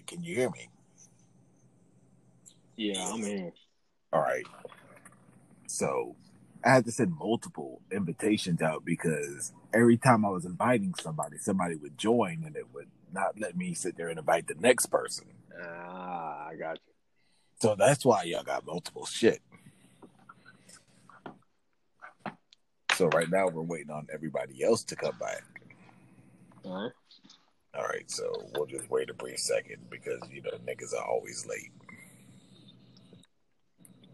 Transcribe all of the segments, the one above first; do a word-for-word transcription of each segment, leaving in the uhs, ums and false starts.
right, can you hear me? Yeah, I'm here. All right. So I had to send multiple invitations out because every time I was inviting somebody, somebody would join and it would not let me sit there and invite the next person. Ah, I got you. So that's why y'all got multiple shit. So right now we're waiting on everybody else to come back. All right. All right, so we'll just wait a brief second because, you know, niggas are always late.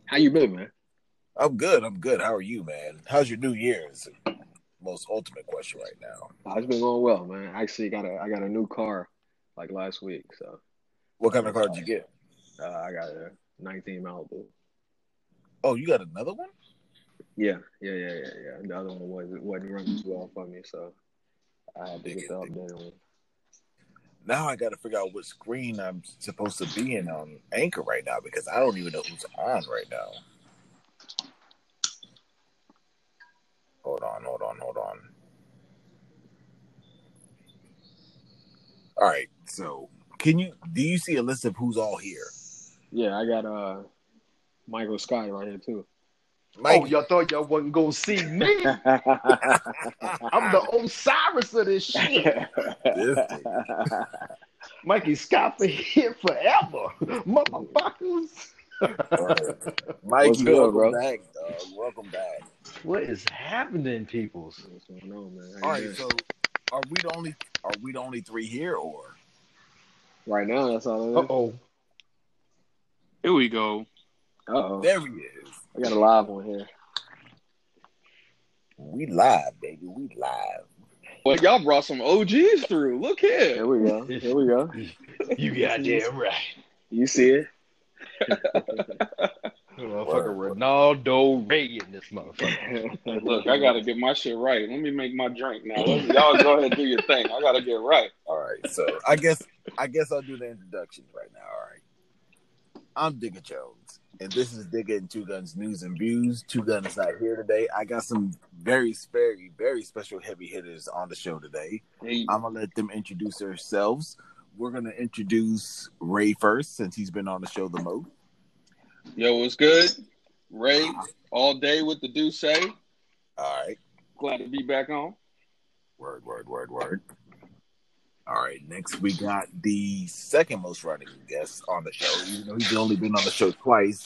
How you been, man? I'm good. I'm good. How are you, man? How's your New Year's? Most ultimate question right now. Oh, it's been going well, man. I actually got a I got a new car like last week. So, what kind of car did you get? Uh, I got a nineteen Malibu. Oh, you got another one? Yeah, yeah, yeah, yeah, yeah. The other one wasn't wasn't running too well for me, so I had to get the updated one. Now I got to figure out what screen I'm supposed to be in on Anchor right now because I don't even know who's on right now. Hold on, hold on, hold on. All right, so can you do you see a list of who's all here? Yeah, I got uh Michael Scott right here too. Mike. Oh, y'all thought y'all wasn't gonna see me? I'm the Osiris of this shit. This Mikey Scott for here forever, motherfuckers. Right. Mikey, good, welcome bro? back, dog. Welcome back. What is happening, peoples? What's going on, man? All right, yeah. So are we the only are we the only three here, or right now? That's all. Uh oh. Here we go. Uh-oh. There he is. I got a live one here. We live, baby. We live. Well, y'all brought some O Gs through. Look here. Here we go. Here we go. You goddamn right. You see it? Motherfucker Ronaldo Ray in this motherfucker. Look, I gotta get my shit right. Let me make my drink now. Y'all go ahead and do your thing. I gotta get right. All right. So I guess I guess I'll do the introductions right now. All right. I'm Digger Jones, and this is Digging Two Guns News and Views. Two Guns is not here today. I got some very, very, very special heavy hitters on the show today. Hey. I'm going to let them introduce themselves. We're going to introduce Ray first, since he's been on the show the most. Yo, what's good? Ray, all day with the do say. All right. Glad to be back on. Word, word, word, word. All right, next we got the second most running guest on the show. Even though he's only been on the show twice,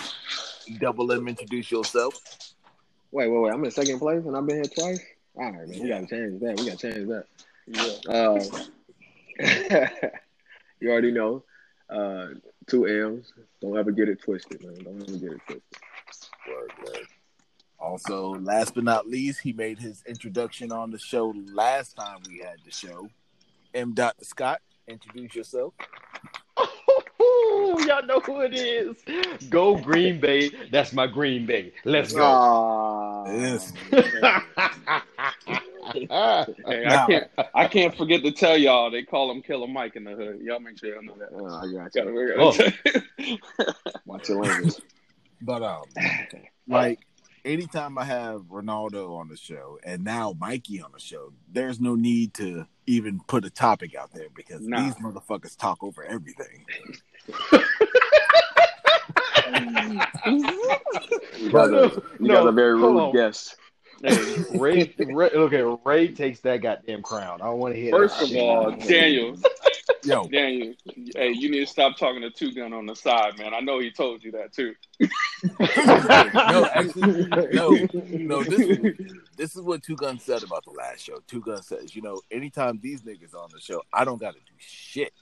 double M, introduce yourself. Wait, wait, wait. I'm in second place and I've been here twice? All right, man. Yeah. We got to change that. We got to change that. Yeah. Uh, you already know. Uh, two M's. Don't ever get it twisted, man. Don't ever get it twisted. Word, word. Also, last but not least, he made his introduction on the show last time we had the show. M. Doctor Scott, introduce yourself. Oh, y'all know who it is. Go Green Bay. That's my Green Bay. Let's go. Uh, yes. Hey, nah. I can't. I can't forget to tell y'all they call him Killer Mike in the hood. Y'all make sure y'all know that. Oh, I got you. Gotta, oh. Watch your language. But um, like. Anytime I have Ronaldo on the show and now Mikey on the show, there's no need to even put a topic out there because nah. These motherfuckers talk over everything. you got no, a, you no, a very rude guest. Hey, Ray, Ray, okay, Ray takes that goddamn crown. I don't want to hear First that. First of all, Daniel. Yo. Daniel, hey, you need to stop talking to Two Gun on the side, man. I know he told you that too. no, actually, no, no. This is, this is what Two Gun said about the last show. Two Gun says, you know, anytime these niggas on the show, I don't got to do shit.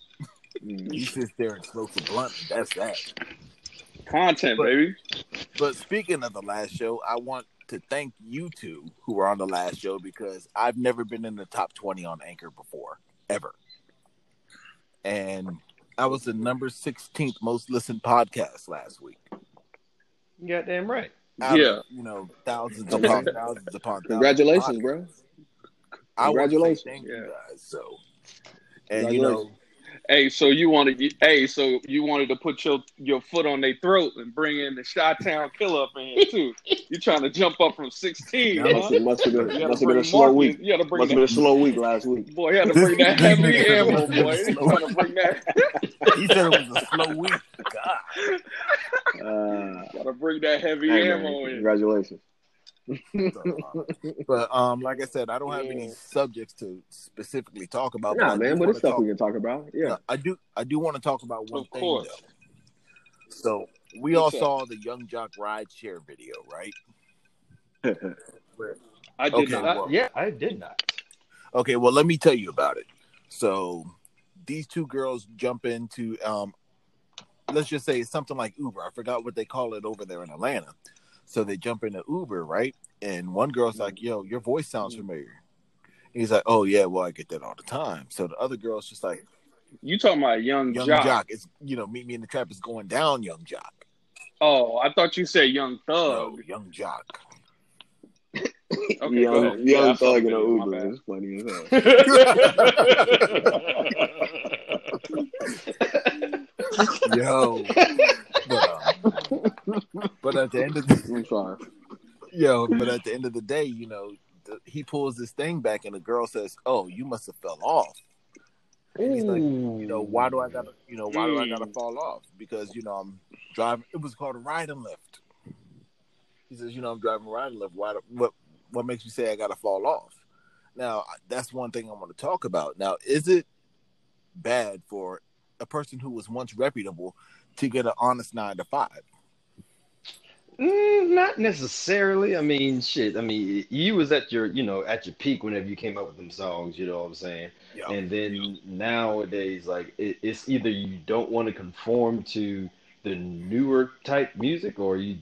You sit there and smoke a blunt. And that's that. Content, but, baby. But speaking of the last show, I want to thank you two who were on the last show because I've never been in the top twenty on Anchor before, ever. And I was the number sixteenth most listened podcast last week. You got damn right. Out yeah. Of, you know, thousands upon thousands upon thousands. Congratulations, podcasts. Bro. Congratulations. I want to say thank yeah. you guys. So, and you know, Hey, so you wanted, hey, so you wanted to put your, your foot on their throat and bring in the Chi-Town Killer up in here too. You trying to jump up from sixteen? Nah, huh? Must have been, been, been a slow week. You had to bring must that, been a slow week last week. Boy, you had to bring that heavy ammo, boy. You trying to bring that? He said it was a slow week. God, uh, gotta bring that heavy hey, ammo man, in. Congratulations. But um, like I said, I don't have yeah. any subjects to specifically talk about. Nah, but man, but it's stuff talk... we can talk about. Yeah, I do. I do want to talk about one of thing. Course. Though. So we What's all up? saw the Young Jock rideshare video, right? I did okay, not. Well, yeah, I did not. Okay, well, let me tell you about it. So these two girls jump into, um, let's just say it's something like Uber. I forgot what they call it over there in Atlanta. So they jump into Uber, right? And one girl's mm-hmm. like, yo, your voice sounds mm-hmm. familiar. And he's like, oh, yeah, well, I get that all the time. So the other girl's just like, you talking about Young, young Jock. Jock. It's, you know, Meet Me in the Trap is going down, Young Jock. Oh, I thought you said Young Thug. No, Young Jock. Okay, young young yeah, Thug in an Uber. That's funny as hell. Yo. But, um, but at the end of the yo, but at the end of the day, you know, the, he pulls this thing back, and the girl says, "Oh, you must have fell off." And he's like, "You know, why do I gotta, you know, why do I gotta fall off? Because you know, I'm driving. It was called a ride and lift." He says, "You know, I'm driving a ride and lift. Why? Do, what? What makes you say I gotta fall off?" Now, that's one thing I want to talk about. Now, is it bad for a person who was once reputable to get an honest nine to five? Mm, not necessarily. I mean, shit. I mean, you was at your, you know, at your peak whenever you came up with them songs, you know what I'm saying? Yep. And then yep. nowadays, like, it, it's either you don't want to conform to the newer type music or you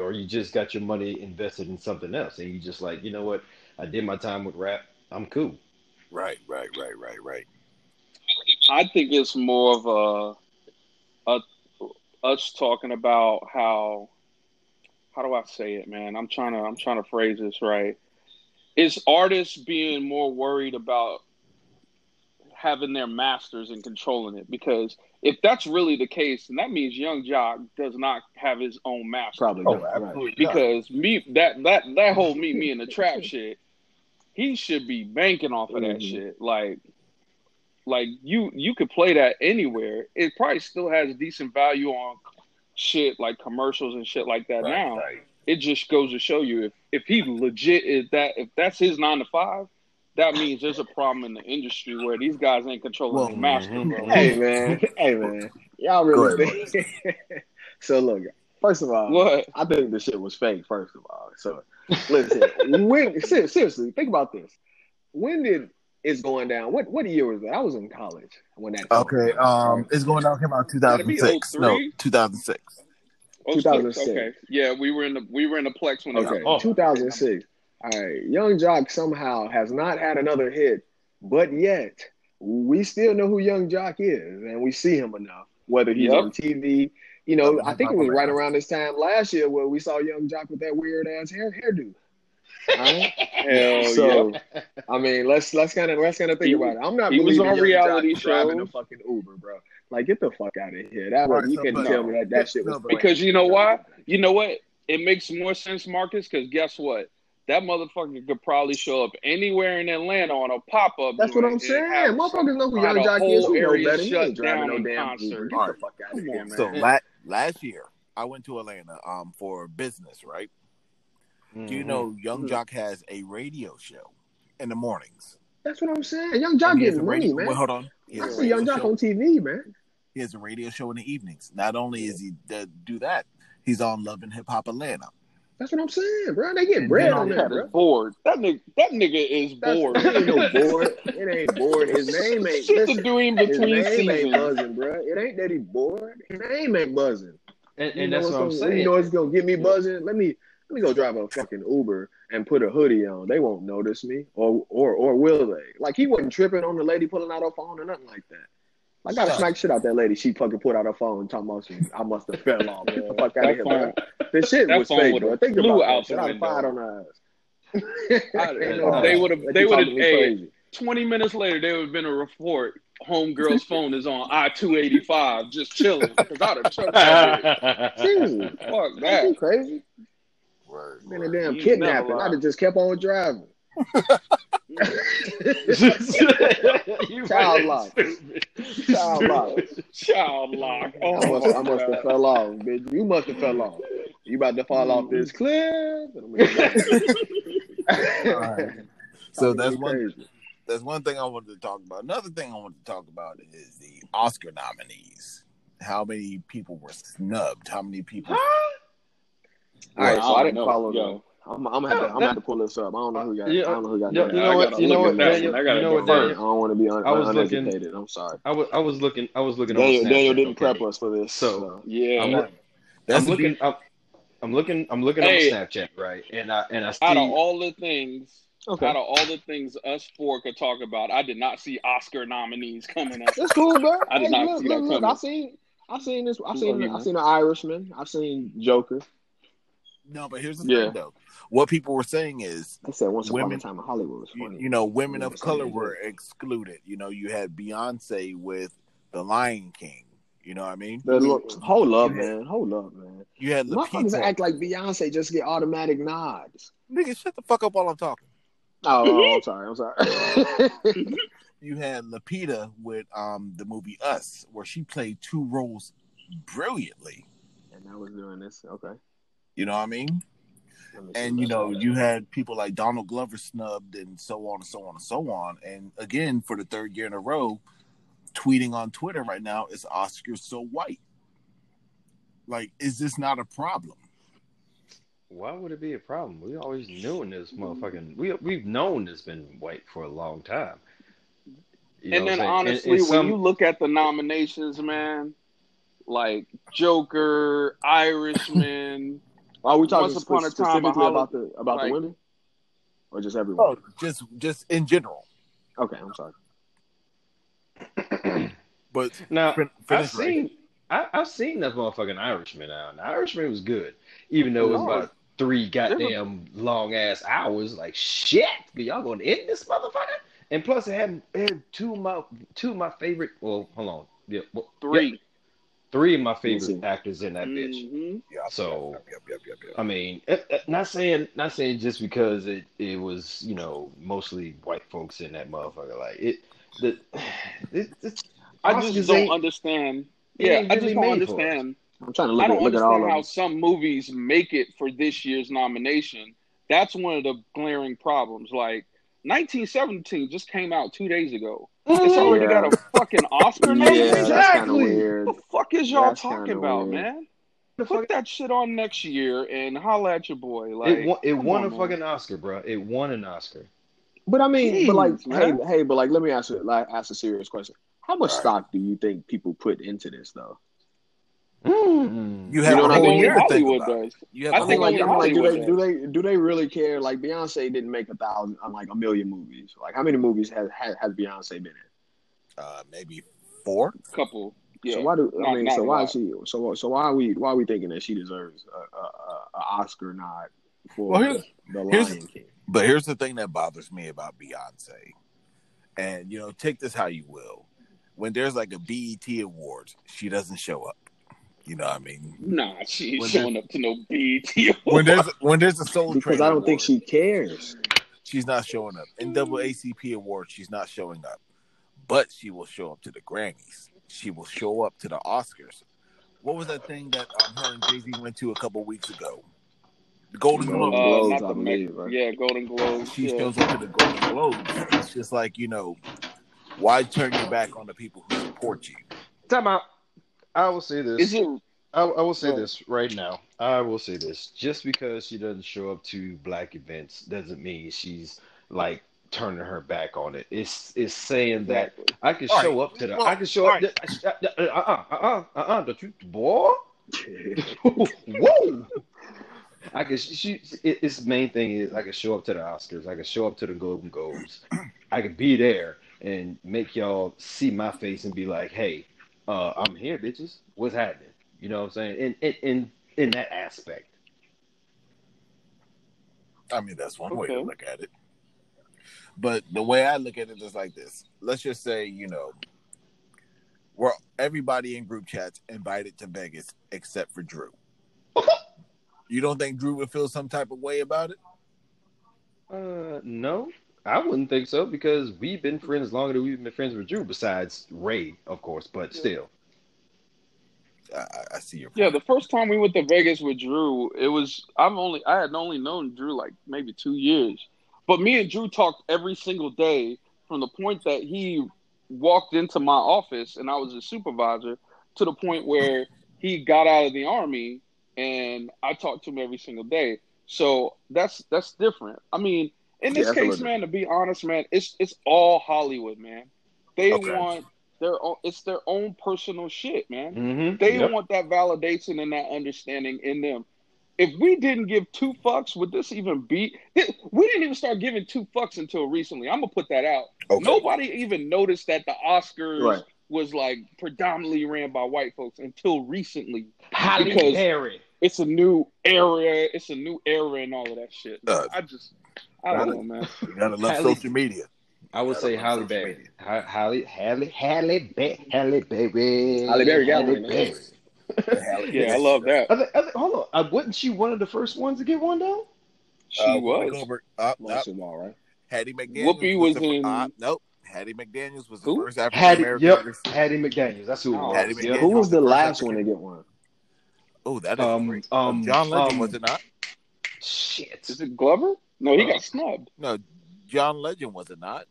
or you just got your money invested in something else. And you just like, you know what? I did my time with rap. I'm cool. Right, right, right, right, right. I think it's more of a, a us talking about how How do I say it, man? I'm trying to I'm trying to phrase this right. It's artists being more worried about having their masters and controlling it, because if that's really the case, then that means Young Jock does not have his own master. Probably not. Oh, absolutely. Because me that that that whole Meet Me in the Trap shit, he should be banking off of mm-hmm. that shit. Like like you you could play that anywhere. It probably still has decent value on shit like commercials and shit like that right, now right. It just goes to show you if if he legit is that, if that's his nine to five, that means there's a problem in the industry where these guys ain't controlling well, the master man. Bro. Hey man, hey man, y'all really ahead, think so? Look, first of all, what? I think the shit was fake. First of all, so listen, when seriously think about this. When did It's Going Down? What what year was that? I was in college when that. Okay, um, It's Going Down came out two thousand six. No, two thousand six. Two thousand six. Okay. Yeah, we were in the we were in the Plex when. Okay, oh, two thousand six. All right, Young Jock somehow has not had another hit, but yet we still know who Young Jock is, and we see him enough. Whether he's yep. on T V, you know, I think it was right around this time last year where we saw Young Jock with that weird ass hair hairdo. Right? Hell so, yeah. I mean, let's let's kind of let's kind of think he, about it. I'm not he believing was on Young reality Jock driving a fucking Uber, bro. Like, get the fuck out of here. That right, was, you couldn't tell me that that shit was because you know why? You know what? It makes more sense, Marcus. Because guess what? That motherfucker could probably show up anywhere in Atlanta on a pop up. That's what I'm saying. Motherfuckers know who Young Jock is. Who know better? He ain't driving no damn Uber. Get the fuck out of here, man. So last last year, I went to Atlanta um for business, right? Do you know Young Jock has a radio show in the mornings? That's what I'm saying. Young Jock getting money, man. Well, hold on. I see Young Jock on T V, man. He has a radio show in the evenings. Not only is he uh, do that, he's on Love and Hip Hop Atlanta. That's what I'm saying, bro. They get bread on that, bro. Bored. That nigga, that nigga is bored. It ain't no bored. It ain't bored. His name ain't. Shit to do in between seasons. His name ain't buzzing, bro. It ain't that he bored. His name ain't buzzing. And, and that's what I'm saying. You know it's gonna get me buzzing. Let me. Let me go drive a fucking Uber and put a hoodie on. They won't notice me, or or or will they? Like, he wasn't tripping on the lady pulling out her phone or nothing like that. I gotta smack shit out that lady. She fucking pulled out her phone talking about she, I must have fell off. Get the fuck out of here, bro. This shit that was fake, bro. Think about it. I'd have fired on her eyes. They would have. They would have. twenty minutes later, there would have been a report. Homegirl's phone is on I two eighty-five, just chilling. Because I'd have chucked that bitch. Fuck that. You crazy. Word, been word. a damn kidnapping. I'd have just kept on driving. Child lock. Child lock. Child lock. Oh, I must, I must have fell off, bitch. You must have fell off. You about to fall mm-hmm. off this cliff. All right. So that's one. That's one thing I wanted to talk about. Another thing I wanted to talk about is the Oscar nominees. How many people were snubbed? How many people? Huh? All right, well, so I didn't know. follow them. I'm, I'm gonna have to, I'm gonna have to pull this up. I don't know who got. Yeah, I don't know who got. Yeah, you know what? You know what? Daniel, I gotta you know what? Daniel, I don't want to be un- I was uneducated. Looking, I'm sorry. I was, I was looking. I was looking. Daniel, on Daniel didn't okay. prep us for this. So, so. yeah, I'm, not, that's I'm looking. I'm, I'm looking. I'm looking hey, on Snapchat, right? And I and I see, out of all the things. Okay. Out of all the things us four could talk about, I did not see Oscar nominees coming up. That's cool, bro. I did hey, not look, see look, that look, coming. I seen, I seen this. I seen, I seen The Irishman. I've seen Joker. No, but here's the yeah. thing, though. What people were saying is, I said once women, upon a time in Hollywood was funny. You, you know, women of color were excluded. You know, you had Beyoncé with The Lion King. You know what I mean? Look, hold up, man. Hold up, man. You had Lupita act like Beyoncé just get automatic nods. Nigga, shut the fuck up while I'm talking. Oh, I'm sorry. I'm sorry. You had Lupita with um the movie Us, where she played two roles brilliantly. And I was doing this. Okay. You know what I mean? And, you know, you had people like Donald Glover snubbed and so on and so on and so on. And, again, for the third year in a row, tweeting on Twitter right now is Oscars so white. Like, is this not a problem? Why would it be a problem? We always knew in this motherfucking... We, we've known it's been white for a long time. You and then, honestly, and, and some... when you look at the nominations, man, like Joker, Irishman... Are we talking Once upon sp- a time specifically Holly- about the about like, the women, or just everyone? Oh, just just in general. Okay, I'm sorry. But now fin- I've seen right. I, I've seen that motherfucking Irishman now. The Irishman was good, even though it was about three goddamn long ass hours. Like shit, y'all gonna end this motherfucker? And plus, it had, it had two of my two of my favorite. Well, hold on, yeah, well, three. Yeah. Three of my favorite actors in that bitch. Mm-hmm. Yeah, so, yep, yep, yep, yep, yep. I mean, not saying not saying just because it, it was, you know, mostly white folks in that motherfucker. Like, it, the, it, it I just don't understand. Yeah, I just don't understand. I'm trying to look, I don't look understand at all how some movies make it for this year's nomination. That's one of the glaring problems. Like, nineteen seventeen just came out two days ago. It's already yeah. got a fucking Oscar nomination. Yeah, exactly. What the fuck is y'all that's talking about, weird. man? Put that shit on next year and holla at your boy. Like it won, it won on, a fucking man. Oscar, bro. It won an Oscar. But I mean, Jeez, but like, man. hey, hey, but like, let me ask you, like, ask a serious question. How much All stock right. do you think people put into this, though? Mm. You have you know what I mean? Hollywood does. You have I think like, like do they do they do they really care? Like Beyonce didn't make a thousand, like a million movies. Like how many movies has has, has Beyonce been in? Uh, maybe four. A couple. Yeah. So why do not, I mean? So why is she? So so why are we why are we thinking that she deserves a, a, a Oscar nod for well, here's, the, the Lion King? But here's the thing that bothers me about Beyonce, and you know, take this how you will. When there's like a B E T Awards, she doesn't show up. You know what I mean? Nah, she ain't showing up to no B E T Awards. When there's when there's a Soul Train because I don't think she cares. She's not showing up in N double A C P Awards. She's not showing up, but she will show up to the Grammys. She will show up to the Oscars. What was that thing that um, her and Jay Z went to a couple weeks ago? The Golden Globes. Uh, not the I believe, right? Yeah, Golden Globes. She yeah. shows up to the Golden Globes. It's just like you know, why turn your back on the people who support you? Time out. I will say this. Is it, I, I will say no. this right now. I will say this. Just because she doesn't show up to black events doesn't mean she's like turning her back on it. It's it's saying that I can all show right. up to the. Well, I can show up. Right. Uh uh uh uh uh. Don't you, boy? Whoa! I can. She. It, its main thing is I can show up to the Oscars. I can show up to the Golden Globes. I can be there and make y'all see my face and be like, hey. Uh, I'm here, bitches. What's happening? You know what I'm saying? In in in, in that aspect. I mean, that's one okay. way to look at it. But the way I look at it is like this. Let's just say, you know, we're everybody in group chats invited to Vegas except for Drew. You don't think Drew would feel some type of way about it? Uh, no, I wouldn't think so, because we've been friends longer than we've been friends with Drew, besides Ray, of course, but still. I, I see your point. Yeah, the first time we went to Vegas with Drew, it was, I've only, I had only known Drew like maybe two years. But me and Drew talked every single day from the point that he walked into my office and I was his supervisor to the point where he got out of the Army, and I talked to him every single day. So that's that's different. I mean, in this yeah, case, absolutely. man, to be honest, man, it's it's all Hollywood, man. They okay. want their own, it's their own personal shit, man. Mm-hmm. They yep. want that validation and that understanding in them. If we didn't give two fucks, would this even be? We didn't even start giving two fucks until recently. I'm gonna put that out. Okay. Nobody even noticed that the Oscars right. was like predominantly ran by white folks until recently. Halle Berry. It's a new era. It's a new era and all of that shit. Uh, I just, I don't Halle, know, man. You gotta love Halle, social media. I would say Halle Berry. Halle, Halle, Halle, Halle Berry. Halle Berry. Halle Berry. Halle Berry. Yeah, I love that. I think, I think, hold on. Uh, wasn't she one of the first ones to get one down? She uh, was. Over, uh, uh, all right. Hattie McDaniels. Whoopi was, was in. Uh, nope. Hattie McDaniels was the who? first African American. Yep. Hattie McDaniels. That's who. Oh, it was. Yeah, who was the last one to get one? Oh, that is um, great. Um, John Legend, um, was it not? Shit. Is it Glover? No, he uh, got snubbed. No, John Legend, was it not?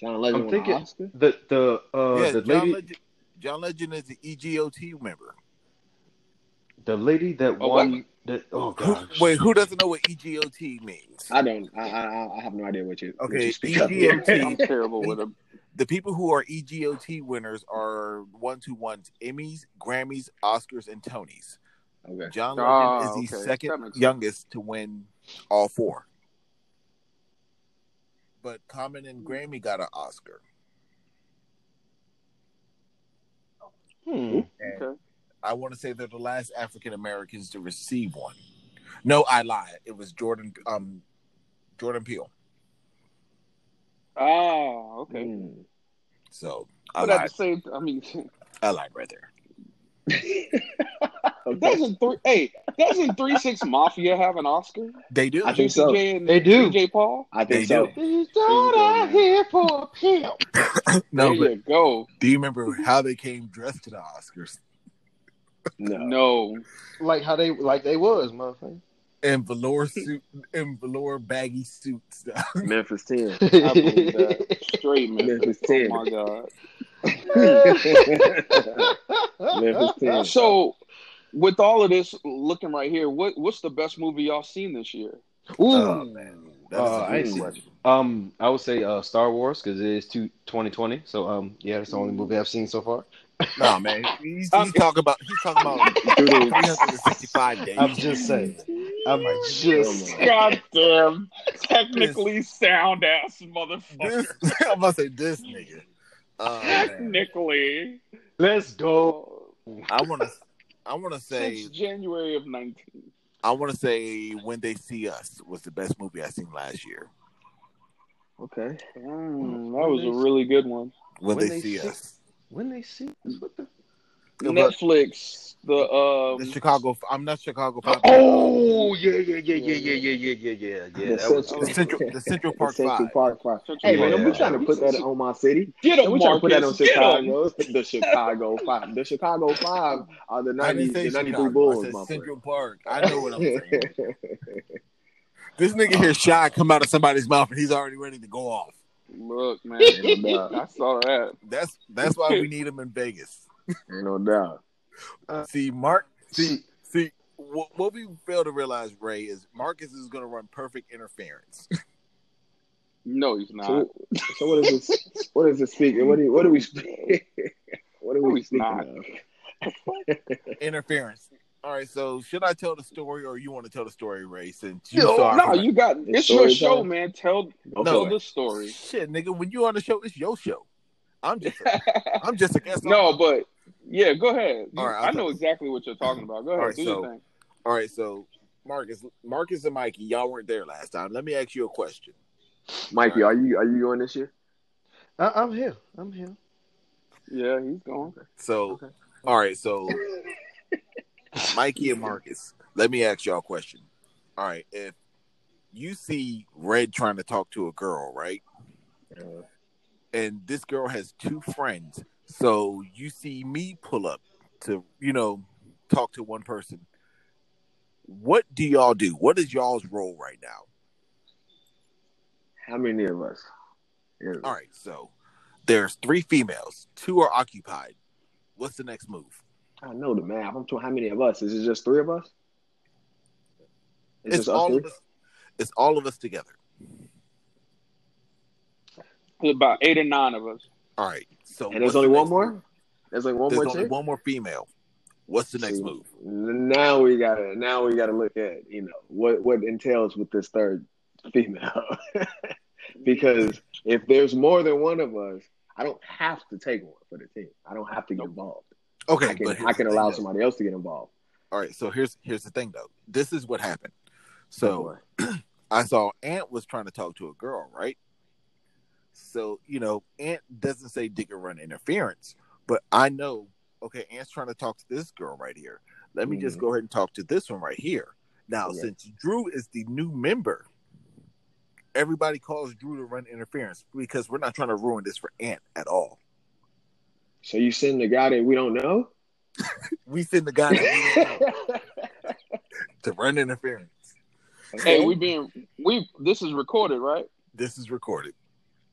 John Legend I'm thinking Oscar? The, the, uh, yeah, the John lady... Legend, John Legend is the E G O T member. The lady that oh, won... That, oh, God. Wait, who doesn't know what E G O T means? I don't. I I, I have no idea what you... Okay, what you speak E G O T... I'm terrible with them. The people who are E G O T winners are ones who won Emmys, Grammys, Oscars, and Tonys. Okay. John Legend oh, is the okay. second youngest sense. to win all four. But Common and Grammy got an Oscar. Hmm. Okay. I want to say they're the last African Americans to receive one. No, I lied. It was Jordan, um, Jordan Peele. Oh, okay. Mm. So, I but lied. At the same, I mean, I lied right there. Doesn't three? Hey, doesn't Three six Mafia have an Oscar? They do. I think D J so. And they do. D J Paul. I think they so. Do. Don't I hear for a pimp? No, there but you go. Do you remember how they came dressed to the Oscars? No, no. Like how they like they was motherfucker. And velour suit, and velour baggy suits. Memphis ten. I believe that. Straight Memphis, Memphis ten. Oh my God. Memphis ten. So, with all of this looking right here, what what's the best movie y'all seen this year? Ooh, oh, man, that's uh, I ain't seen. Um, I would say uh, Star Wars, because it is twenty twenty. So, um, yeah, that's the only movie I've seen so far. No, man, he's, he's talking about he's talking about three sixty-five days. I'm just saying. I'm like, just goddamn technically this, sound ass motherfucker. This, I'm about to say this nigga. Uh, technically, man. Let's go. I want to. I want to say since January of nineteen. I want to say When They See Us was the best movie I seen last year. Okay, mm, that was a really good one. When, when they, they see, see us. When they see us, what the Netflix, the um, the Chicago, I'm not Chicago. Pop- oh yeah, yeah, yeah, yeah, yeah, yeah, yeah, yeah, yeah. That was the Central, the Central Park Five. Central Park Five. Hey man, yeah. we trying to put that on my city. Get them, we trying to put that on Chicago. The Chicago Five. The Chicago Five are the ninety-three Bulls. I said Central Park. I know what I'm saying. This nigga here shy come out of somebody's mouth and he's already ready to go off. Look, man, ain't no doubt. I saw that. That's that's why we need him in Vegas. Ain't no doubt. Uh, see, Mark. See, see. What, what we fail to realize, Ray, is Marcus is going to run perfect interference. No, he's not. So, so what is this? What is this speaking? What do what do we speak? What are we, what are we, what are we speaking of? Interference. All right, so should I tell the story, or you want to tell the story, Ray? Since you Yo, saw no, you got it's your show, time. man. Tell no, tell the story. Shit, nigga, when you on the show, it's your show. I'm just, a, I'm just a guest. No, on. but yeah, go ahead. All right, I know you. exactly what you're talking about. Go ahead, all right, do so, your thing. All right, so Marcus, Marcus and Mikey, y'all weren't there last time. Let me ask you a question. Mikey, are you are you going this year? I, I'm here. I'm here. Yeah, he's going. So, okay. All right. So, Mikey and Marcus, let me ask y'all a question. All right, if you see Red trying to talk to a girl, right? Uh, and this girl has two friends, so you see me pull up to, you know, talk to one person. What do y'all do? What is y'all's role right now? How many of us? Yeah. All right, so there's three females. Two are occupied. What's the next move? I know the math. I'm talking how many of us? Is it just three of us? Is it's all us of us. It's all of us together. There's about eight or nine of us. All right. So and there's only the one more? Move? There's like one there's more There's only chick? One more female. What's the next See, move? Now we gotta now we gotta look at, you know, what, what entails with this third female. Because if there's more than one of us, I don't have to take one for the team. I don't have to get involved. Okay. I can, I can allow somebody else to get involved. All right. So here's here's the thing though. This is what happened. So oh I saw Ant was trying to talk to a girl, right? So, you know, Ant doesn't say dick and run interference, but I know, okay, Ant's trying to talk to this girl right here. Let me mm-hmm. just go ahead and talk to this one right here. Now, yeah. since Drew is the new member, everybody calls Drew to run interference because we're not trying to ruin this for Ant at all. So you send the guy that we don't know? We send the guy that we don't know to run interference. Okay. Hey, we being we. This is recorded, right? This is recorded.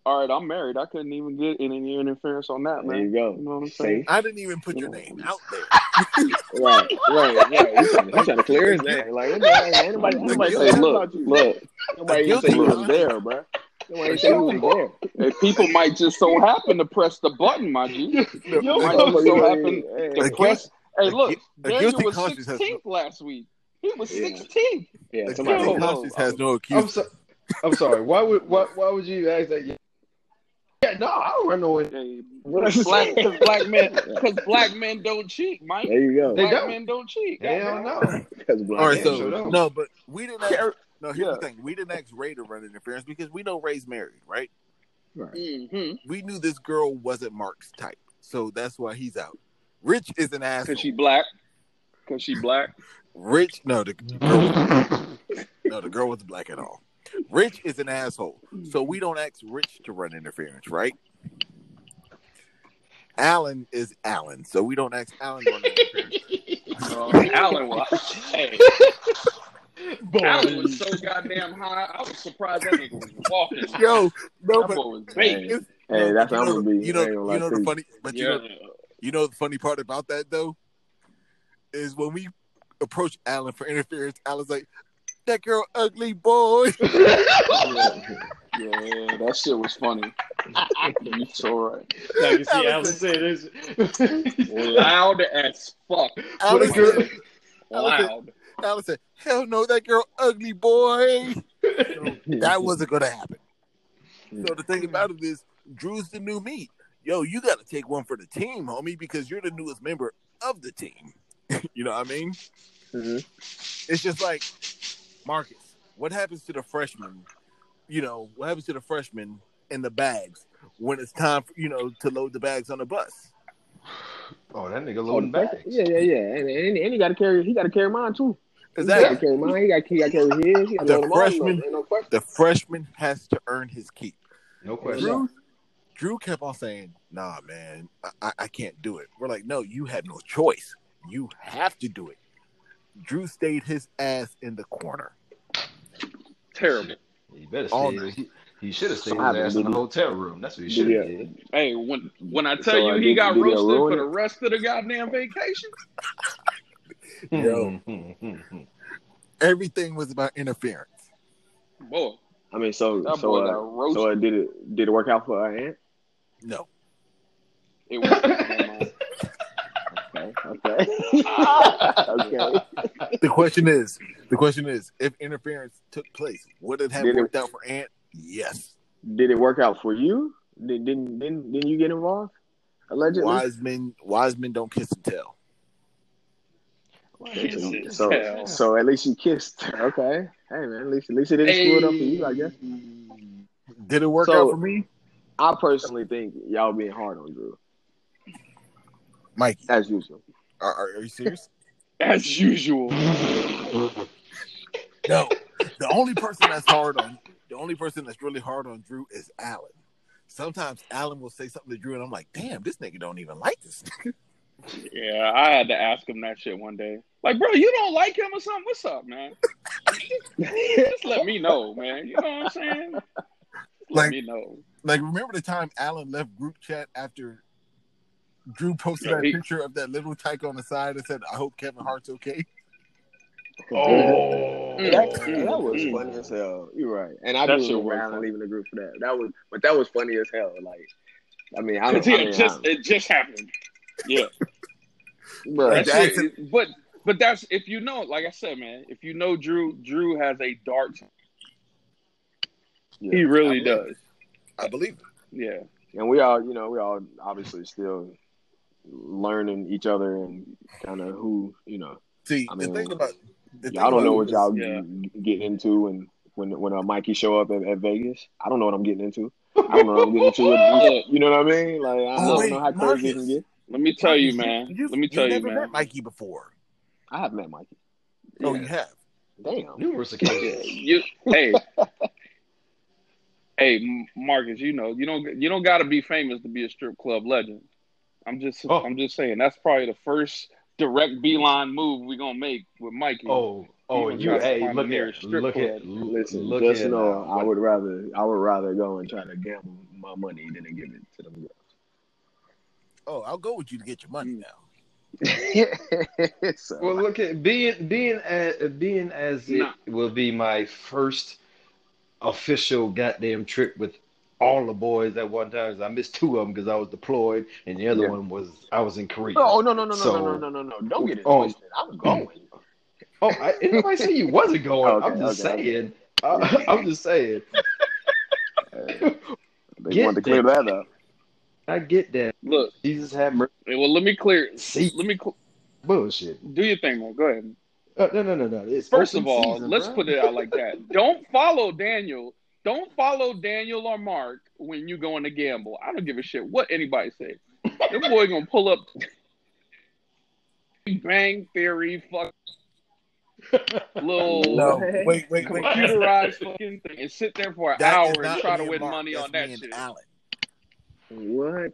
All right, I'm married. I couldn't even get any interference on that, man. There you go. You know what I'm saying? I didn't even put you your know. name out there. right, right, right. He's trying, trying to clear his name. Like anybody, anybody say, look, look. Nobody even say you was there, bro. Nobody say you was there. And people might just so happen to press the button, my G. Might just so happen to press. Hey, look, Daniel was sixteenth last week. He was sixteenth. Yeah, somebody yeah, no, has no accused. I'm, so, I'm sorry. Why would why, why would you ask that? Yeah, no, I don't run away. Because black, black men, because black men don't cheat, Mike. There you go. Black they don't. men don't cheat. Hell no. Black All right, so sure no, but we didn't. Ask, no, here's yeah. the thing: we didn't ask Ray to run interference because we know Ray's married, right? Right. Mm-hmm. We knew this girl wasn't Mark's type, so that's why he's out. Rich is an asshole because she black. Because she black. Rich, no, the girl, no, the girl wasn't black at all. Rich is an asshole, so we don't ask Rich to run interference, right? Alan is Alan, so we don't ask Alan to run interference. Oh, Alan was, hey, Alan was so goddamn high, I was surprised that nigga was walking. Yo, no, that but boy was hey, hey, no, that's how I'm gonna be. You know, you like know the funny, but yeah. you know, you know the funny part about that though is when we approach Alan for interference, Alan's like, that girl ugly, boy. yeah, yeah, that shit was funny. It's all right. Now you see Alan, Alan say this. Loud as fuck. Alan said, loud. Alan said, hell no, that girl ugly, boy. So that wasn't going to happen. So the thing about it is, Drew's the new me. Yo, you got to take one for the team, homie, because you're the newest member of the team. You know what I mean? Mm-hmm. It's just like, Marcus, what happens to the freshmen? You know, what happens to the freshmen in the bags when it's time, for, you know, to load the bags on the bus? Oh, that nigga loading oh, bags. Yeah, yeah, yeah. And, and, and he got to carry. He got to carry mine too. Exactly. He got to carry, carry his. He the freshman, no the freshman has to earn his keep. No question. Drew, Drew kept on saying, "Nah, man, I, I can't do it." We're like, "No, you have no choice. You have to do it." Drew stayed his ass in the corner. Terrible. He better stay. He, he should have stayed his ass in the hotel room. That's what he should have yeah. did. Hey, when when I tell so you I he did, got roasted for the rest of the goddamn vacation. Yo. Everything was about interference. Boy. I mean, so that so, uh, so uh, did it did it work out for our aunt? No. It was Okay. okay. The question is, the question is, if interference took place, would it have did worked it, out for Ant? Yes. Did it work out for you? Did, didn't didn't didn't you get involved? Allegedly, wise men wise men don't kiss and tell. Kiss and so tell. So at least you kissed. Okay. Hey man, at least at least it didn't hey. screw it up for you, I guess. Did it work so, out for me? I personally think y'all being hard on Drew. Mikey. As usual. Are, are, are you serious? As usual. No. The only person that's hard on the only person that's really hard on Drew is Alan. Sometimes Alan will say something to Drew and I'm like, damn, this nigga don't even like this nigga. Yeah, I had to ask him that shit one day. Like, bro, you don't like him or something? What's up, man? Just let me know, man. You know what I'm saying? Just let like, me know. Like, remember the time Alan left group chat after Drew posted yeah, that he... picture of that little tyke on the side and said, I hope Kevin Hart's okay? Oh, that, that was funny as hell. You're right. And I was around leaving the group for that. That was, but that was funny as hell. Like, I mean, I, it, I mean, just, I it just happened. Yeah, but, that's it, but but that's if you know, like I said, man. If you know Drew, Drew has a dark. Yeah, he really I does. I believe it. Yeah, and we all, you know, we all obviously still learning each other and kind of who, you know. See, I mean, the thing about the thing I don't about know what y'all yeah. get into, and when when uh, Mikey show up at, at Vegas, I don't know what I'm getting into. I don't know what I'm getting into. With, you know what I mean? Like I don't, oh, wait, don't know how crazy it can get. Let me tell you, man. You, Let me tell you, man. You've never met Mikey before. I have met Mikey. Oh, yeah. You have? Damn. Numerous occasions. you, hey, hey, Marcus. You know, you don't, you don't got to be famous to be a strip club legend. I'm just, oh. I'm just saying. That's probably the first direct beeline move we're gonna make with Mikey. Oh, oh, you, hey, look here, look at, listen, look just at, know, uh, I would rather, I would rather go and try to gamble my money than to give it to them girls. Oh, I'll go with you to get your money now. So, well, look at being being as, being as nah. it will be my first official goddamn trip with all the boys at one time. I missed two of them because I was deployed, and the other yeah. one was I was in Korea. Oh no no no so, no no no no no! Don't get it twisted. Oh, I was going. Oh, I, anybody say you wasn't going? Okay, I'm, just okay, okay. I, I'm just saying. I'm just saying. They want to clear that up. I get that. Look, Jesus have mercy. Well, let me clear. See, let me cl- bullshit. Do your thing, man. Go ahead. Uh, no, no, no, no. It's First of all, season, let's bro. put it out like that. Don't follow Daniel. Don't follow Daniel or Mark when you going to gamble. I don't give a shit what anybody say. This boy gonna pull up. Bang theory, fuck. Little no, wait, wait, wait. Computerized fucking thing and sit there for an that hour and try to win Mark. money That's on that shit. Alan. What?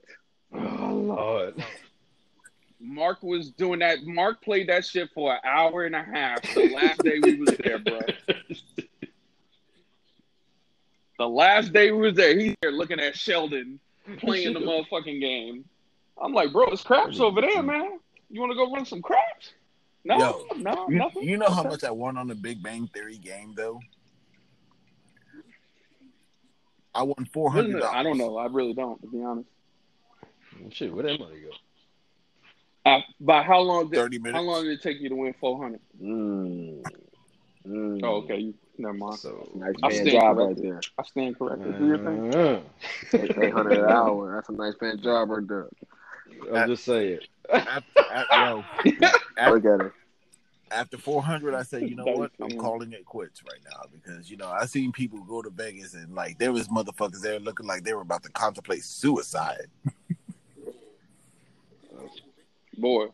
Oh, Lord. Mark was doing that. Mark played that shit for an hour and a half the last day we was there, bro. The last day we was there, he's there looking at Sheldon playing the motherfucking game. I'm like, bro, it's craps over there, man. You want to go run some craps? No, Yo, no, you, nothing. You know how much I won on the Big Bang Theory game, though? I won four hundred dollars. I don't know. I really don't, to be honest. Shit, where that money go? Uh, by how long? Did, Thirty minutes. How long did it take you to win four hundred? Mm. Mm. Oh, okay. Never mind. So, nice I stand job corrected. right there. I stand corrected. Do your thing. Eight hundred an hour. That's a nice paying job right there. I'm just saying. After, after, no, after, Look at it. After four hundred, I said, you know what? I'm calling it quits right now because, you know, I seen people go to Vegas and, like, there was motherfuckers there looking like they were about to contemplate suicide. Boy.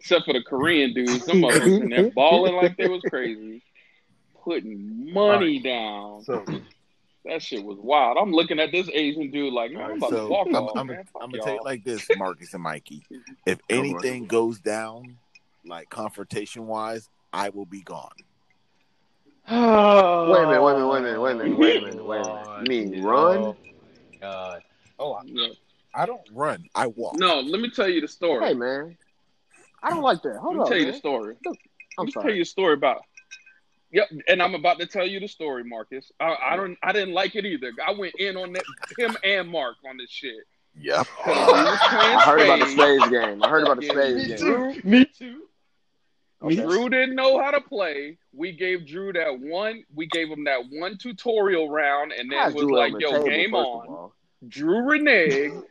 Except for the Korean dudes. Some of them and they're balling like they was crazy. Putting money right. down. So, that shit was wild. I'm looking at this Asian dude like, man, I'm about so, to walk I'm, off, I'm, man. I'm going to tell you like this, Marcus and Mikey. If anything goes down, like confrontation wise, I will be gone. Oh, wait a minute, wait a minute, wait a minute, wait a minute, wait a minute, wait a minute. You mean run? Oh my God. Oh, I, no. I don't run, I walk. No, let me tell you the story. Hey man. I don't like that. Hold on. Let me on, tell you man. the story. I'm let sorry. Let me tell you a story about Yep, and I'm about to tell you the story, Marcus. I, I don't I didn't like it either. I went in on that him and Mark on this shit. Yep. I heard about the space game. I heard about the space game. Me too. Me too. Okay. Drew didn't know how to play. We gave Drew that one. We gave him that one tutorial round, and then was like, "Yo, game on." Drew reneged.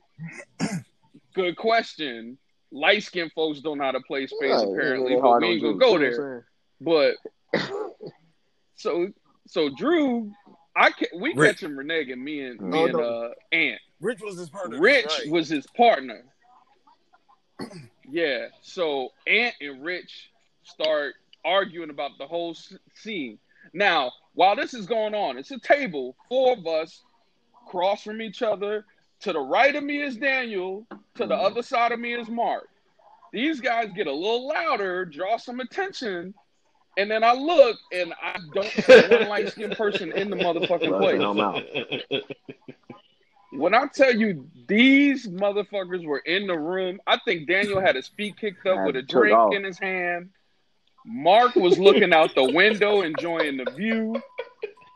Good question. Light skinned folks don't know how to play space yeah, apparently, but we ain't gonna go there. But so so Drew I can, we Rich. catching Reneg and me and me oh, and no. uh, Ant. Rich was his partner. Rich right. was his partner. Yeah. So Ant and Rich start arguing about the whole scene. Now, while this is going on, it's a table, four of us, cross from each other. To the right of me is Daniel. To the other side of me is Mark. These guys get a little louder, draw some attention, and then I look, and I don't see one light-skinned person in the motherfucking place. When I tell you these motherfuckers were in the room, I think Daniel had his feet kicked up with a drink off. in his hand. Mark was looking out the window, enjoying the view.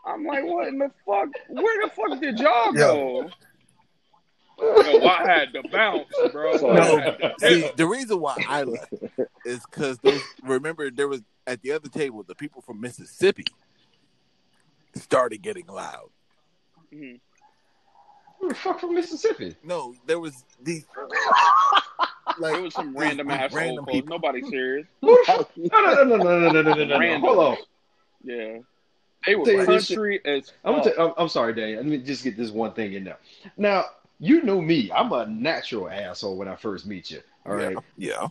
I'm like, what in the fuck? Where the fuck did y'all go? Yo. Yo, I had to bounce, bro. No, see, the reason why I left is because remember there was at the other table the people from Mississippi started getting loud. Mm-hmm. Who the fuck from Mississippi? No, there was these like it was some random ass random people. Nobody serious. No, no, no, no, no, no, no, no, no. Random. Hold on. Yeah. They were country as I'm, gonna tell, I'm, I'm sorry, Daniel. Let me just get this one thing in there. Now. You know me. I'm a natural asshole when I first meet you. All yeah, right? Yeah.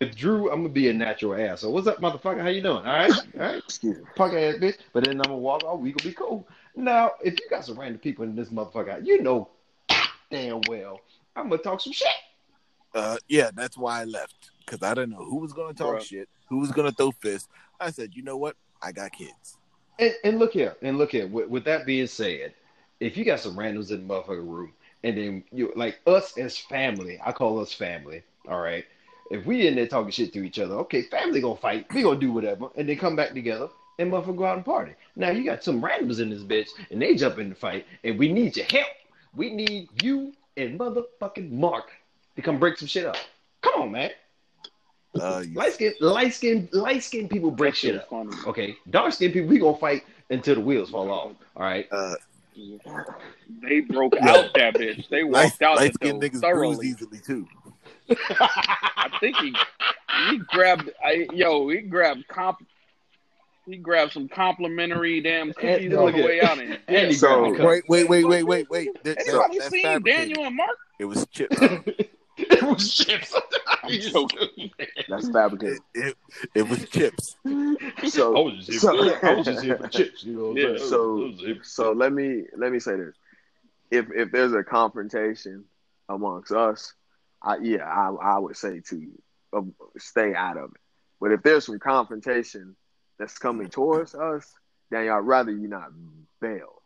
With Drew, I'm going to be a natural asshole. What's up, motherfucker? How you doing? All right? All right? Excuse me. Punk ass bitch. But then I'm going to walk off. We going to be cool. Now, if you got some random people in this motherfucker, you know damn well I'm going to talk some shit. Uh, Yeah, that's why I left. Because I didn't know who was going to talk Bruh. shit, who was going to throw fists. I said, you know what? I got kids. And, and look here. And look here. With, with that being said, if you got some randoms in the motherfucker room, and then you like us as family. I call us family. All right. If we in there talking shit to each other, okay, family gonna fight. We gonna do whatever, and then come back together and motherfucker go out and party. Now you got some randoms in this bitch, and they jump in the fight, and we need your help. We need you and motherfucking Mark to come break some shit up. Come on, man. Uh, light skin, light skin, light skin people break shit up. Funny. Okay, dark skin people we gonna fight until the wheels fall off. All right. Uh, They broke yeah. out that bitch. They walked light, out light the niggas thoroughly. Easily too. I think he he grabbed I, yo he grabbed comp he grabbed some complimentary damn cookies on the way out. And, and so wait wait wait wait wait wait. Anybody no, seen Daniel and Mark? It was chips. It was chips. I'm joking. That's fabricated. It, it, it was chips. So I was just so, here, I was just here for chips. You know what I'm yeah, so so let me let me say this: if if there's a confrontation amongst us, I, yeah, I I would say to you, uh, stay out of it. But if there's some confrontation that's coming towards us, then I'd rather you not bail.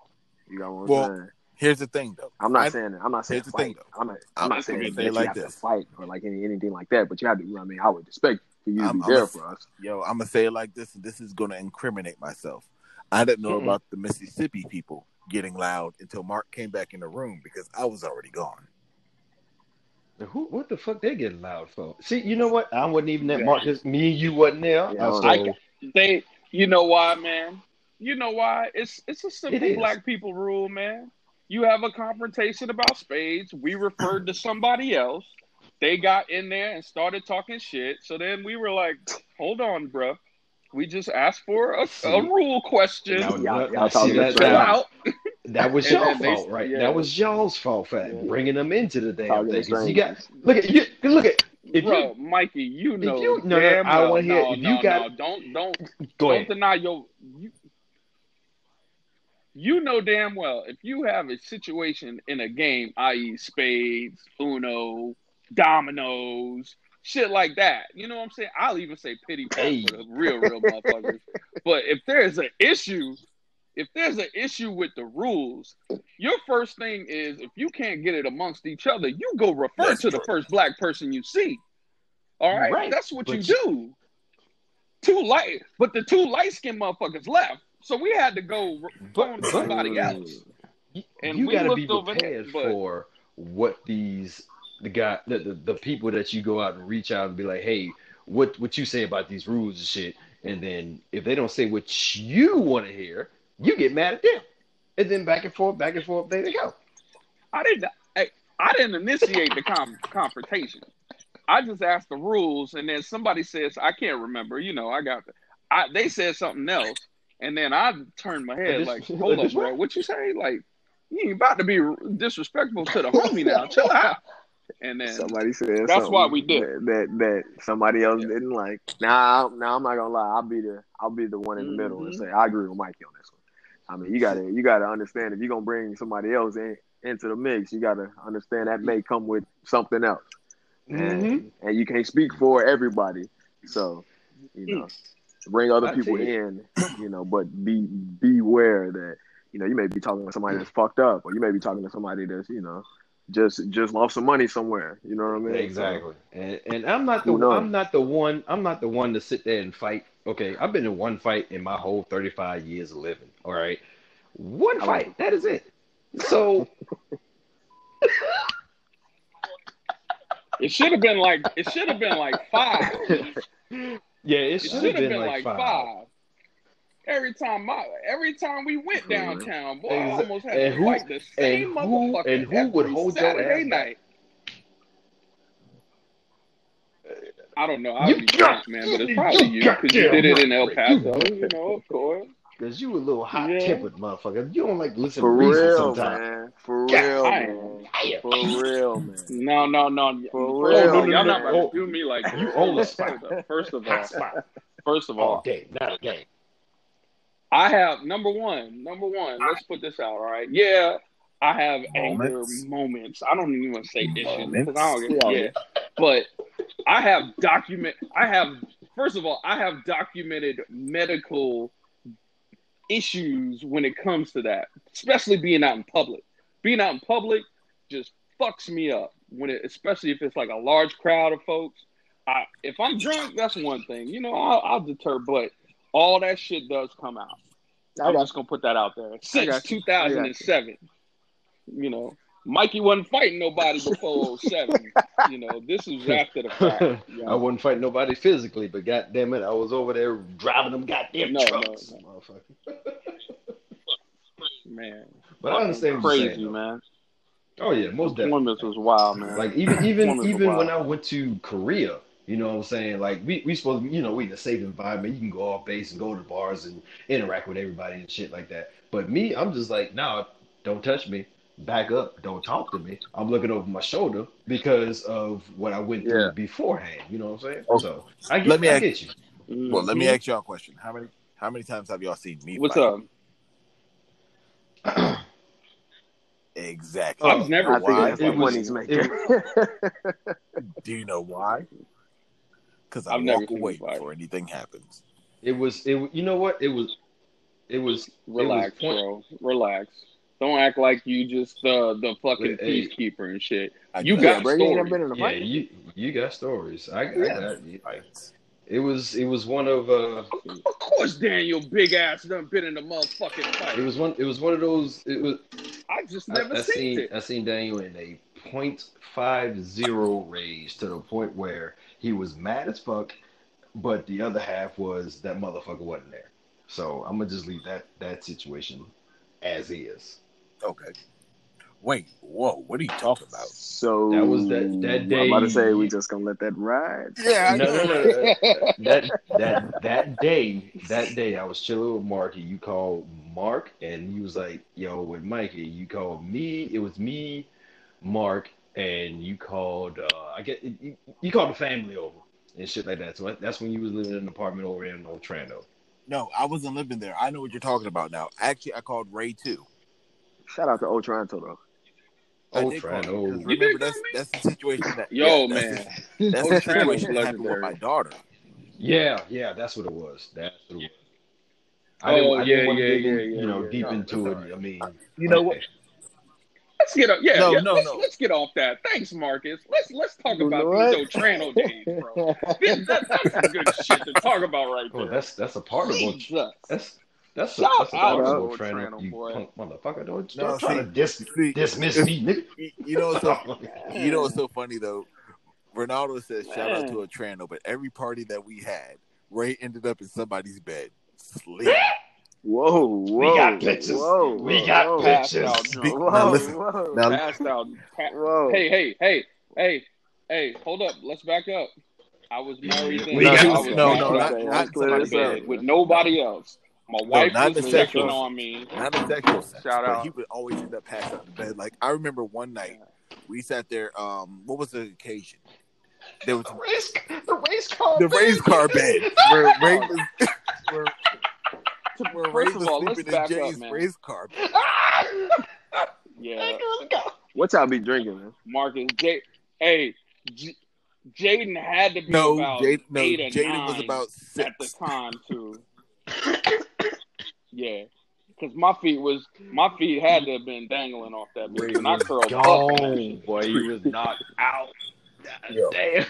You got what I'm well, saying? Here's the thing, though. I'm not I, saying that. I'm not saying here's fight. The thing, though. I'm not, I'm not saying that you like have this. To fight or like any, anything like that. But you have to. You know what I mean, I would expect for you to I'm, be I'm there a, for us. Yo, I'm gonna say it like this, and this is gonna incriminate myself. I didn't know mm-hmm. about the Mississippi people getting loud until Mark came back in the room because I was already gone. Who? What the fuck? They getting loud for? See, you know what? I wasn't even at Mark. Just me and you wasn't there. Yeah, so. I, they. You know why, man? You know why? It's it's a simple it black people rule, man. You have a confrontation about spades. We referred to somebody else. They got in there and started talking shit. So then we were like, hold on, bro. We just asked for a, a rule question. Now, y'all, y'all See, that, that, that was y'all's fault, they, right? Yeah. That was y'all's fault for yeah. bringing them into the damn thing. You got, look at you. Look at if bro, you, Mikey, you know. If you, no, damn no, I want to hear. No, if you no, got, no, don't, don't, go don't deny your. You, You know damn well, if you have a situation in a game, that is spades, Uno, dominoes, shit like that, you know what I'm saying? I'll even say pity hey. for the real, real motherfuckers. But if there's an issue, if there's an issue with the rules, your first thing is if you can't get it amongst each other, you go refer That's to true. the first black person you see. All right? right. That's what but you do. Two light, But the two light-skinned motherfuckers left. So we had to go phone somebody else. And you we gotta be prepared there, but... for what these the guy the, the the people that you go out and reach out and be like, hey, what what you say about these rules and shit? And then if they don't say what you want to hear, you get mad at them, and then back and forth, back and forth, there they go. I didn't I, I didn't initiate the com- confrontation. I just asked the rules, and then somebody says I can't remember. You know, I got I, they said something else. And then I turned my head like, hold up, bro, what you say? Like, you ain't about to be disrespectful to the homie now. Chill out. And then somebody said that's why we did that, that that somebody else yeah. didn't like. Now, nah, nah, I'm not gonna lie. I'll be the I'll be the one in the mm-hmm. middle and say I agree with Mikey on this one. I mean, you gotta you gotta understand if you're gonna bring somebody else in into the mix, you gotta understand that may come with something else, mm-hmm. and, and you can't speak for everybody. So you know, bring other I people in, you know, but be beware that you know you may be talking to somebody that's fucked up, or you may be talking to somebody that's you know. Just, just lost some money somewhere. You know what I mean? Exactly. And and I'm not the I'm not the one. I'm not the one to sit there and fight. Okay, I've been in one fight in my whole thirty-five years of living. All right, one fight. That is it. So it should have been like it should have been like five. Yeah, it should have been, been like five. five. Every time my, every time we went downtown, boy, I almost had and to who, fight the same and motherfucker who, and who would hold Saturday night. I don't know. I would be drunk, man, but it's probably you because you, you did it in El Paso, you, you know, of course. Because you a little hot-tempered yeah. motherfucker. You don't like listening to reason sometimes. Man. For God, real, man. For real, man. No, no, no. For real. Oh, no, no, y'all not about to do me like that. You own a spot. First of all. First of all. All day, not a game. I have, number one, number one, let's put this out, all right? Yeah, I have moments. anger moments. I don't even want to say issues, because I don't get yeah. But I have document, I have, first of all, I have documented medical issues when it comes to that, especially being out in public. Being out in public just fucks me up, when it, especially if it's like a large crowd of folks. I, if I'm drunk, that's one thing. You know, I'll, I'll deter, but all that shit does come out. I'm just gonna put that out there. Since two thousand seven, you know, Mikey wasn't fighting nobody before oh seven. You know, this is after the fact. You know? I wasn't fighting nobody physically, but goddamn it, I was over there driving them goddamn no, trucks, no, no. motherfucker. Man, but I understand crazy, what you're saying, man. Oh yeah, most definitely. Performance was wild, man. Like even even even when I went to Korea. You know what I'm saying? Like, we we supposed to, you know, we in a safe environment. You can go off base and go to bars and interact with everybody and shit like that. But me, I'm just like, nah, don't touch me. Back up. Don't talk to me. I'm looking over my shoulder because of what I went through yeah. beforehand. You know what I'm saying? Okay. So, I get, let me I ask, get you. Well, mm-hmm. let me ask y'all a question. How many how many times have y'all seen me What's fight? up? Exactly. I've never watched it. It was, do you know why? Because I I've walk away before anything happens. It was, it. You know what? It was, it was. Relax, it was bro. Relax. Don't act like you just uh, the fucking hey, peacekeeper and shit. You I, got yeah, stories. Yeah, you, you got stories. I, I yes. got you. It was, it was one of. Uh, of course, Daniel, big ass, done been in the motherfucking fight. It was one. It was one of those. It was. I just never I, I seen it. I seen Daniel in a point five zero rage to the point where he was mad as fuck, but the other half was that motherfucker wasn't there. So I'm gonna just leave that that situation as is. Okay. Wait, whoa, what are you talking about? So that was that, that day. I'm about to say we just gonna let that ride. Yeah. No, no, no, no. that that that day, that day I was chilling with Marky. You called Mark, and he was like, "Yo, with Mikey, you called me. It was me." Mark, and you called uh I get you, you called the family over and shit like that. So that's when you was living in an apartment over in Old Trando. No, I wasn't living there. I know what you're talking about now. Actually, I called Ray too. Shout out to Old Trando though. Old Trando. Remember that's that's the situation that Yo yeah, man. That's, that's the situation that happened with my daughter. Yeah, yeah, that's what it was. That's what it was. I didn't, oh, I didn't yeah, want to yeah, get yeah, in, yeah, you know, yeah, deep no, into it. Right. I mean you know okay. what Let's get up. Yeah, no, yeah. No, let's, no. let's get off that. Thanks, Marcus. Let's let's talk you about these Otrano days, bro. this, that, that's some good shit to talk about right oh, there. That's that's a part of Otrano. That's that's a, that's a part of Otrano, you punk motherfucker. Don't, no, don't see, try to dis- see, dismiss me, nigga. You know what's so you know what's so funny though? Ronaldo says man. Shout out to Otrano, but every party that we had, Ray ended up in somebody's bed, sleep. Whoa, whoa, we got pictures. Whoa, we got whoa, pictures. Whoa, now listen. Whoa, now, out. Whoa. Hey, hey, hey, hey, hey, hold up. Let's back up. I was married. We got, I was no, no, not, not, not, not with nobody else. My wife no, was checking on me. Not the sexual sex. Shout out. He would always end up passing out in bed. Like, I remember one night we sat there. Um, what was the occasion? There was the race, the race car, the bed. race car bed. Where Ray was, where, where Ray was all, sleeping in Jay's up, race car bed. Yeah. What y'all be drinking, man? Marcus, Jay, hey, J- Jaden had to be no, about Jay, no, eight or Jaden nine was about six at the time too. Yeah, because my feet was my feet had to have been dangling off that bed, and I curled up. Oh boy, he was knocked out. Damn.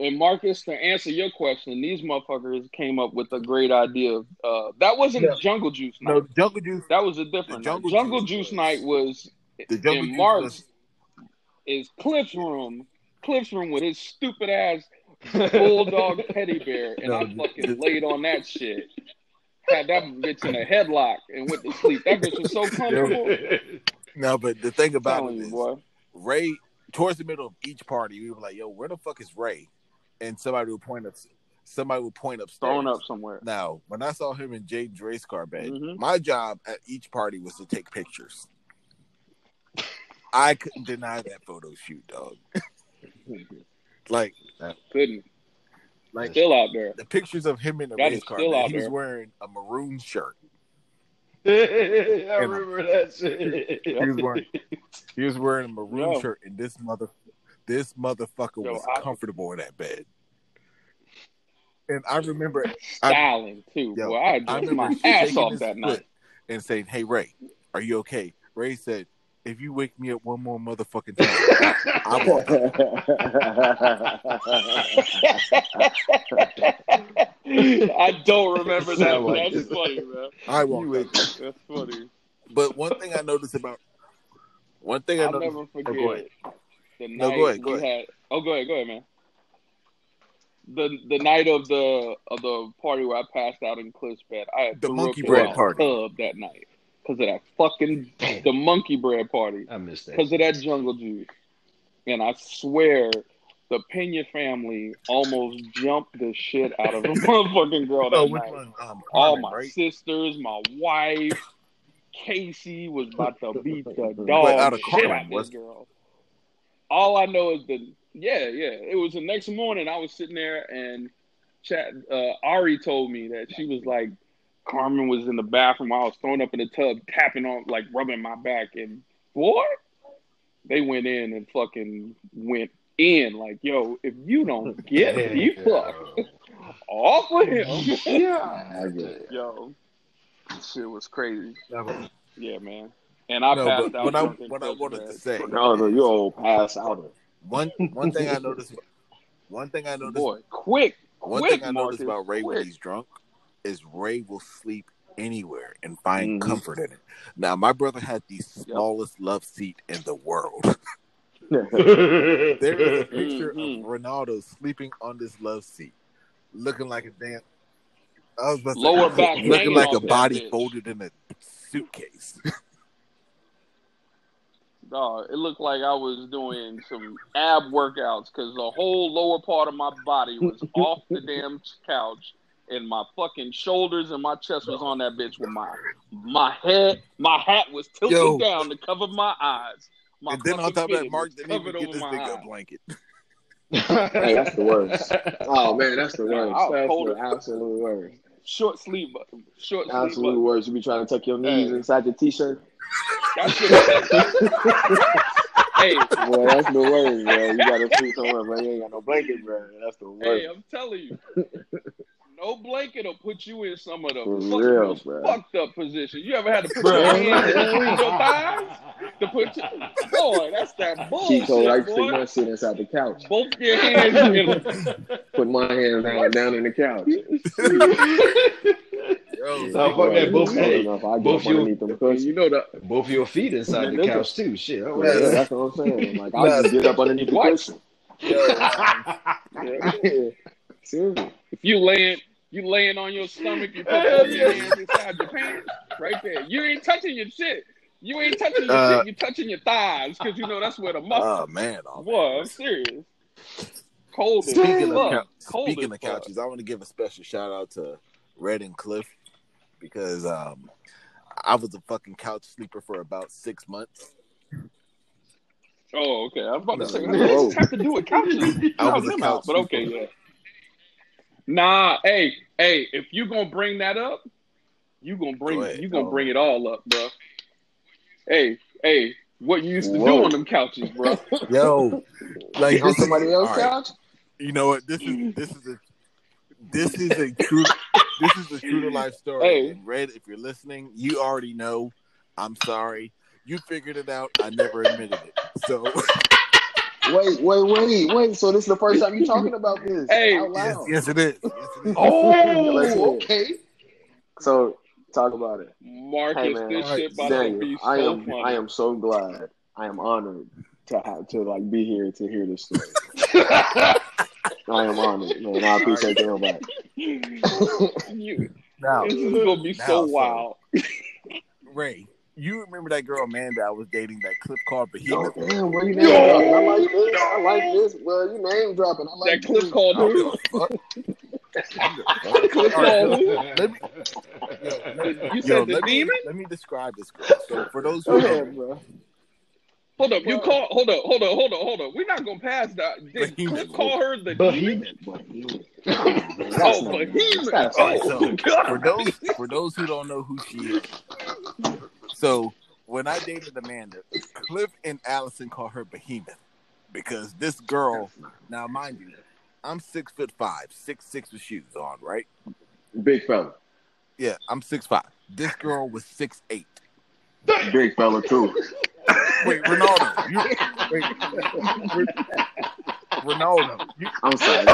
And Marcus, to answer your question, these motherfuckers came up with a great idea. Uh, that wasn't yeah. Jungle Juice night. No, Jungle Juice. That was a different. Jungle, jungle Juice, juice night was in March. Was... Is Cliff's room? Cliff's room with his stupid ass bulldog teddy bear, and no, I fucking laid on that shit. Had that bitch in a headlock and went to sleep. That bitch was so comfortable. No, but the thing about it is, boy. Ray. Towards the middle of each party, we were like, "Yo, where the fuck is Ray?" And somebody would point up. Somebody would point up, thrown up somewhere. Now, when I saw him in Jaden's race car bed, mm-hmm. my job at each party was to take pictures. I couldn't deny that photo shoot, dog. Like, I couldn't. Like, still out there. The pictures of him in the that race car bed. He was wearing a maroon shirt. I and remember that shit. He was wearing, he was wearing a maroon Yo. shirt, and this mother, this motherfucker Yo, was I, comfortable in that bed. And I remember styling I, too. Yo, boy, I had my ass off that night and saying, "Hey Ray, are you okay?" Ray said, "If you wake me up one more motherfucking time, I won't." I don't remember that one. That's funny, man. I won't. Anyway, that's funny. But one thing I noticed about one thing I I'll noticed. Never forget. Oh, go ahead. The night no, go ahead. Go ahead. Had, oh, go ahead. Go ahead, man. The the night of the of the party where I passed out in Cliff's bed, I had the monkey bread party pub that night because of that fucking the monkey bread party. I missed that because of that jungle juice, and I swear. The Pena family almost jumped the shit out of a motherfucking girl that oh, night. One, um, All my right? sisters, my wife, Casey was about to beat the dog out of shit out this girl. All I know is that, yeah, yeah. It was the next morning I was sitting there and chat, uh, Ari told me that she was like, Carmen was in the bathroom. I was thrown up in the tub, tapping on, like rubbing my back. And boy, they went in and fucking went. In like, yo, if you don't get it, you fuck off with him. Yeah, yo, shit was crazy. Yeah, man. And I no, passed out. What I, what I wanted bad. to say, no, no, you all pass out. One, one thing I noticed. One thing I noticed. Boy, quick, one quick, thing I noticed Marcus, about Ray quick. when he's drunk is Ray will sleep anywhere and find mm. comfort in it. Now, my brother had the smallest yep. love seat in the world. There is a picture mm-hmm. of Ronaldo sleeping on this love seat, looking like a damn I was about to lower say, back, looking like a body bitch. folded in a suitcase. Dog, it looked like I was doing some ab workouts because the whole lower part of my body was off the damn couch, and my fucking shoulders and my chest was on that bitch with my my head, my hat was tilted Yo. down to cover my eyes. My and then on top of that, Mark didn't even get this nigga a blanket. Hey, that's the worst. Oh, man, that's the worst. I'll that's the absolute worst. Short sleeve button. Short sleeve Absolute button. worst. You be trying to tuck your knees hey. inside your t-shirt? That shit Hey. Boy, that's the worst, bro. You got to sleep somewhere, bro. You ain't got no blanket, bro. That's the worst. Hey, I'm telling you. No blanket will put you in some of the real, fucked, fucked up positions. You ever had to put your hands between your thighs? To put your, boy, that's that bullshit, Chico, I stick my shit inside the couch. Both your hands in Put my hands down, down in the couch. Yo, so fuck that both hands. Both your, you know that. Both your feet inside the couch, too. Shit. Yeah, yeah, that's what I'm saying. Like, I'll just get up underneath the cushion. Yeah. Seriously. If you laying, you laying on your stomach, you put all your hands inside your pants, right there. You ain't touching your shit. You ain't touching your uh, shit. You touching your thighs because you know that's where the muscle. Oh man, boy, I'm serious. Cold. Speaking of, Cold speaking of couches, I want to give a special shout out to Redcliffe because um, I was a fucking couch sleeper for about six months. Oh, okay. I was about no, to say, what does this have to do with couches? I was a couch out, but okay, yeah. Nah, hey, hey, if you gonna bring that up, you gonna bring Go you gonna oh. bring it all up, bro. Hey, hey, what you used to Whoa. do on them couches, bro? Yo, like on somebody else's couch? Right. You know what? This is this is a this is a true this is a true to life story. Hey. Red, if you're listening, you already know. I'm sorry. You figured it out. I never admitted it. So wait, wait, wait, wait. So this is the first time you're talking about this. Hey, out loud. Yes, yes, it is. Yes, it is. Oh, okay. So talk about it, Marcus. Hey, man, this right. shit about Daniel, to be so I am. Funny. I am so glad. I am honored to have to like be here to hear this story. I am honored, man. I appreciate the invite. Now this is gonna be now, so wild, Ray. You remember that girl Amanda I was dating that clip called Behemoth? Oh, damn, well, you name dropping. I like this. I like this. Well, you name dropping. I like that clip called Behemoth. Let me. Yo, you said yo, the let demon. Me, let me describe this girl. So for those who okay, know, hold up, you call. Hold up, hold up, hold up, hold up. We're not gonna pass that. Did Clip call her the demon? Behemoth. Behemoth. Oh, Behemoth. Oh, so, God. For those for those who don't know who she is. So, when I dated Amanda, Cliff and Allison call her Behemoth because this girl, now mind you, I'm six foot five, six six with shoes on, right? Big fella. Yeah, I'm six five. This girl was six eight. Big fella too. Wait, Ronaldo. You, wait, Ronaldo. You, I'm sorry.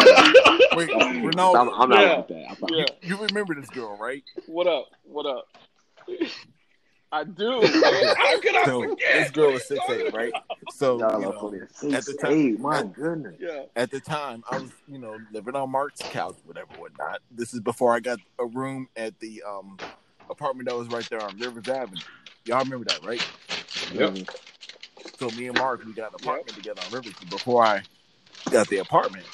Wait, Ronaldo. I'm, I'm not yeah. like that. I'm, yeah. you, you remember this girl, right? What up? What up? I do. How could I so, forget? This girl was six eight, right? So you know, at the time, eight, my goodness. Yeah. At the time, I was, you know, living on Mark's couch, whatever, whatnot. This is before I got a room at the um, apartment that was right there on Rivers Avenue. Y'all remember that, right? Yep. Um, so me and Mark, we got an apartment yep. together on Rivers. Before I got the apartment,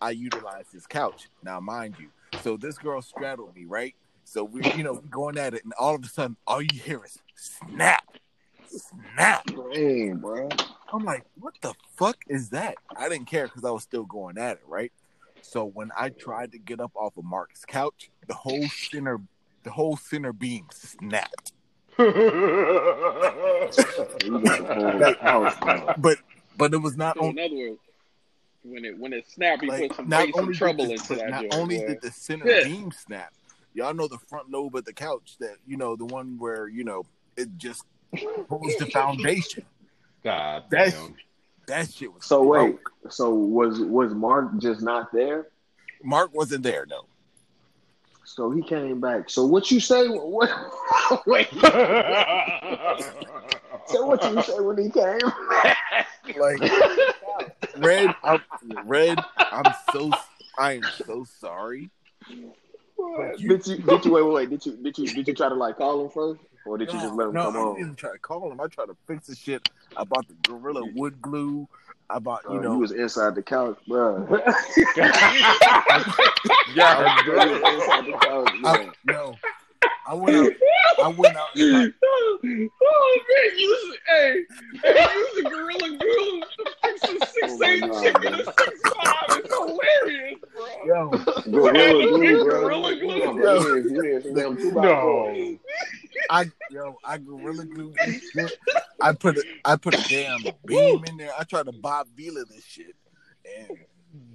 I utilized his couch. Now, mind you, so this girl straddled me, right? So we, you know, going at it, and all of a sudden, all you hear is snap, snap. Dang, bro. I'm like, what the fuck is that? I didn't care because I was still going at it, right? So when I tried to get up off of Mark's couch, the whole center, the whole center beam snapped. but but it was not so only. When it when it snapped, he like, put some, some trouble the, into that. Not joke, only boy. did the center yeah. beam snap. Y'all know the front lobe of the couch that, you know, the one where, you know, it just holds the foundation. God that damn. Shit, that shit was So broke. wait, so was was Mark just not there? Mark wasn't there, no. So he came back. So what you say? What, wait. So what you say when he came back? Like, Red, I'm, Red, I'm so, I am so sorry. But you, did you did you wait wait wait did you did you did you try to like call him first or did no, you just let him no, come on? No, I didn't try to call him. I tried to fix the shit. I bought the gorilla wood glue. I bought you uh, know. You was inside the couch, bro. yeah, I was inside the couch. I, no, I went out. I went out. Like, oh man, you hey, hey use the gorilla glue to fix the six oh, eight God, chicken at six five. It's hilarious. Yo, gorilla glue, bro. Gorilla glue, bro. No, I yo, I gorilla glue this shit. I put a, I put a damn beam in there. I tried to Bob Vila this shit, and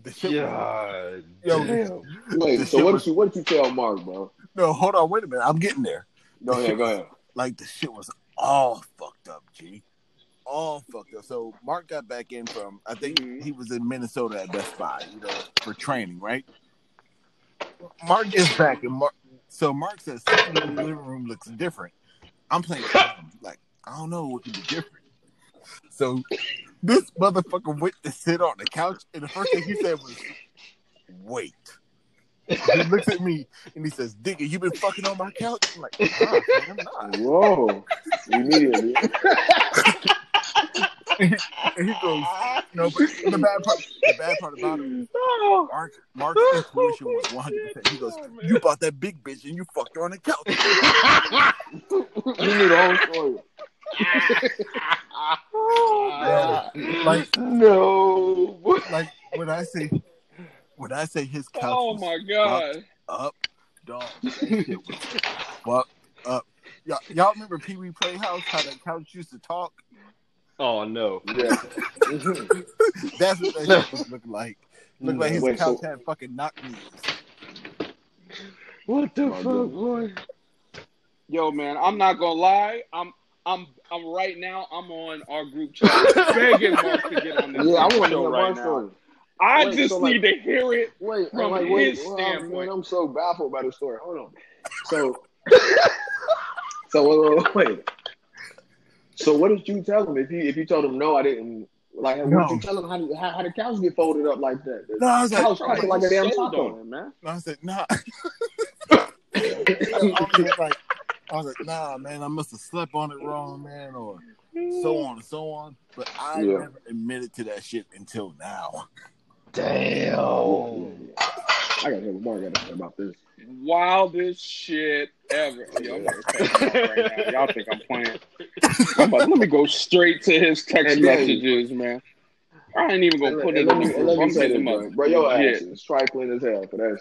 the shit. God, yo, damn. Wait, so what was, did you what did you tell Mark, bro? No, hold on, wait a minute. I'm getting there. Go ahead, was, go ahead. Like the shit was all fucked up, G. All fucked up. So Mark got back in from, I think mm-hmm. he was in Minnesota at Best Buy, you know, for training, right? Mark is back, and Mark. So Mark says something in the living room looks different. I'm playing, like I don't know what could be different. So this motherfucker went to sit on the couch, and the first thing he said was, "Wait." He looks at me and he says, "Digga, you been fucking on my couch?" I'm like, nah, I'm not. Whoa, immediately. And he, and he goes, No, but the bad part, the bad part about it, Mark, Mark's intuition was one hundred percent. He goes, you bought that big bitch and you fucked her on the couch. You knew the whole story. Oh, man. Like, no. Like, when I say, when I say his couch oh, was my God. Up, dog, shit was fucked up. Y'all, y'all remember Pee Wee Playhouse, how that couch used to talk? Oh, no. Yeah. That's what that shit was looking like. Looked like his Wait, couch so... had fucking knock knees. What the oh, fuck, boy? Yo, man, I'm not gonna lie. I'm I'm, I'm right now, I'm on our group chat begging Mark to get on this yeah, I want show right now. Story. I wait, just so need like, to hear it wait, from like, wait, his well, standpoint. Man, I'm so baffled by the story. Hold on. So... So wait, wait, wait. So what did you tell him? If you if you told him no, I didn't. Like, what no. did you tell him how, how how the couch get folded up like that? The no, I was like, couch like, like a damn taco, on it, man. I was like, nah. I, was like, I was like, nah, man. I must have slept on it wrong, man, or so on and so on. But I yeah. never admitted to that shit until now. Damn. I gotta hear what Mark gotta say about this. Wildest shit ever. Yo, right now. Y'all think I'm playing. I'm about, let me go straight to his text messages, man. I ain't even gonna put hey, it in the I'm setting them up. Bro, your ass is trifling as hell for that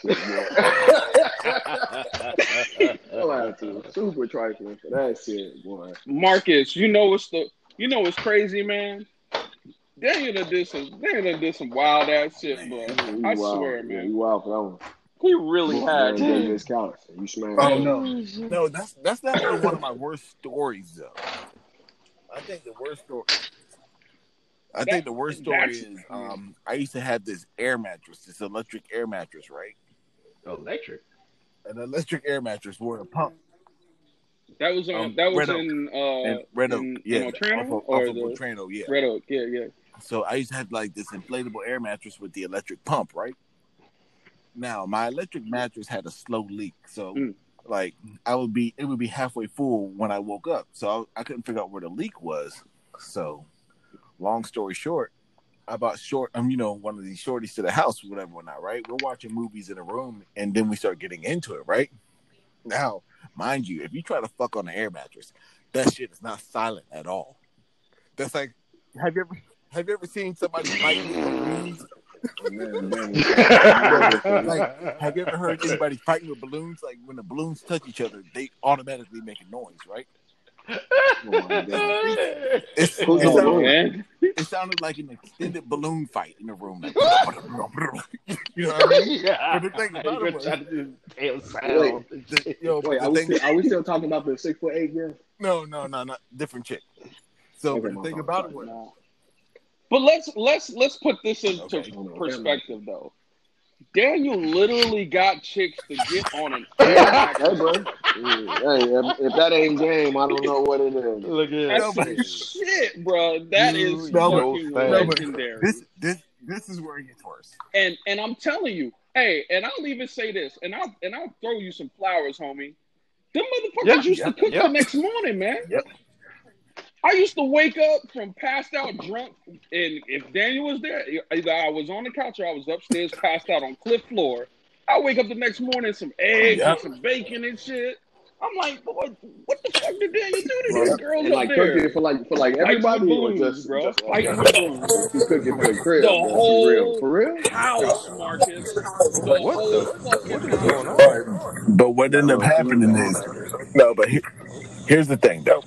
shit, boy. Your ass is super trifling for that shit, boy. Marcus, you know what's the you know what's crazy, man? Daniel did some Daniel did some wild ass shit, bro. I wild, swear, man. man. You wild for that one. He really you had this couch. You slammed. Oh no, no, that's that's not really one of my worst stories though. I think the worst story. I that, think the worst story is um, I used to have this air mattress, this electric air mattress, right? Electric. An electric air mattress with a pump. That was on. Um, that was Red in. Uh, Red Oak. In, yeah. Motrano, off of, or off of the, Motrano, yeah. Red Oak. Yeah, yeah. So I used to have like this inflatable air mattress with the electric pump, right? Now, my electric mattress had a slow leak, so mm. like I would be, it would be halfway full when I woke up. So I, I couldn't figure out where the leak was. So, long story short, I bought short, um, you know, one of these shorties to the house, whatever, whatnot. Right? We're watching movies in a room, and then we start getting into it. Right? Now, mind you, if you try to fuck on an air mattress, that shit is not silent at all. That's like, have you ever, have you ever seen somebody fighting? Man, man. Like, have you ever heard anybody fighting with balloons? Like, when the balloons touch each other, they automatically make a noise, right? It's, it's, man. It sounded like an extended balloon fight in the room. Like, you know what I mean? Yeah. But the thing about it was, the, yo, Wait, the are, thing, we still, are we still talking about the six foot eight here? No, no, no, not different chick. So okay, the thing about it was. Now. But let's let's let's put this into okay, perspective on, though. Daniel literally got chicks to get on an air mattress. Hey, bro. Hey, if, if that ain't game, I don't know what it is. Look at that shit, bro. That you is fucking legendary. This this this is where it gets worse. And and I'm telling you, hey, and I'll even say this, and I'll and I'll throw you some flowers, homie. Them motherfuckers yep, used yep, to cook yep. the next morning, man. Yep. I used to wake up from passed out drunk, and if Daniel was there, either I was on the couch or I was upstairs passed out on cliff floor. I wake up the next morning, some eggs yep. and some bacon and shit. I'm like, boy, what the fuck did Daniel do to these girls and up like, there? Cooking for like for like everybody, balloons, just, bro. Just, like, just cooking for the crib. The whole real. For real house, Marcus. The what whole the fucking what is going on? But what ended up happening is no, but here, here's the thing though.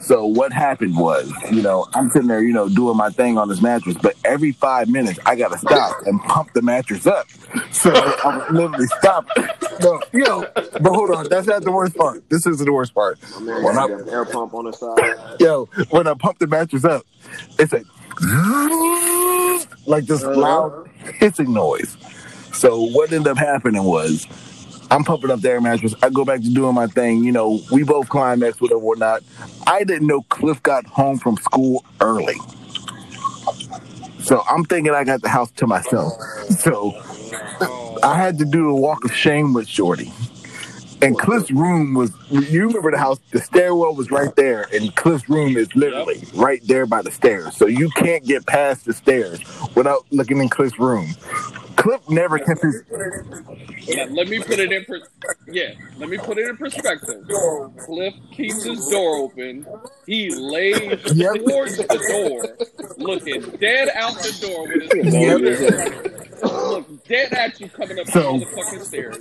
So what happened was, you know, I'm sitting there, you know, doing my thing on this mattress, but every five minutes I gotta stop and pump the mattress up. So I'm literally stopping. No, you know, but hold on, that's not the worst part. This is the worst part. Oh, man, when I, an air pump on the side. Yo, when I pump the mattress up, it's like like this loud hissing noise. So what ended up happening was I'm pumping up the air mattress. I go back to doing my thing. You know, we both climax, whatever, whatnot. I didn't know Cliff got home from school early. So I'm thinking I got the house to myself. So I had to do a walk of shame with Shorty. And Cliff's room was, you remember the house, the stairwell was right there, and Cliff's room is literally right there by the stairs. So you can't get past the stairs without looking in Cliff's room. Cliff never kept his... Yeah, let me put it in per- yeah, let me put it in perspective. Cliff keeps his door open. He lays yep. towards the door, looking dead out the door with his computer. Look dead at you coming up so, the fucking stairs.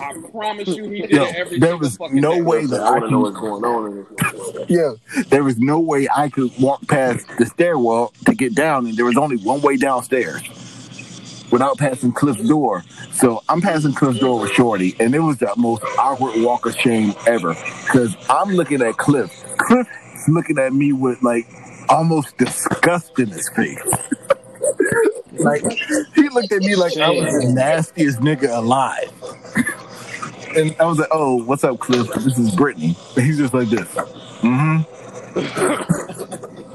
I promise you he did yo, it every there was fucking no day. Way that I, I could know what's going on. Yeah, there was no way I could walk past the stairwell to get down, and there was only one way downstairs without passing Cliff's door. So I'm passing Cliff's door with Shorty, and it was the most awkward walk of shame ever, because I'm looking at Cliff. Cliff's looking at me with like almost disgust in his face. Like, he looked at me like I was the nastiest nigga alive. And I was like, oh, what's up, Cliff? This is Brittany. And he's just like this. Mm-hmm.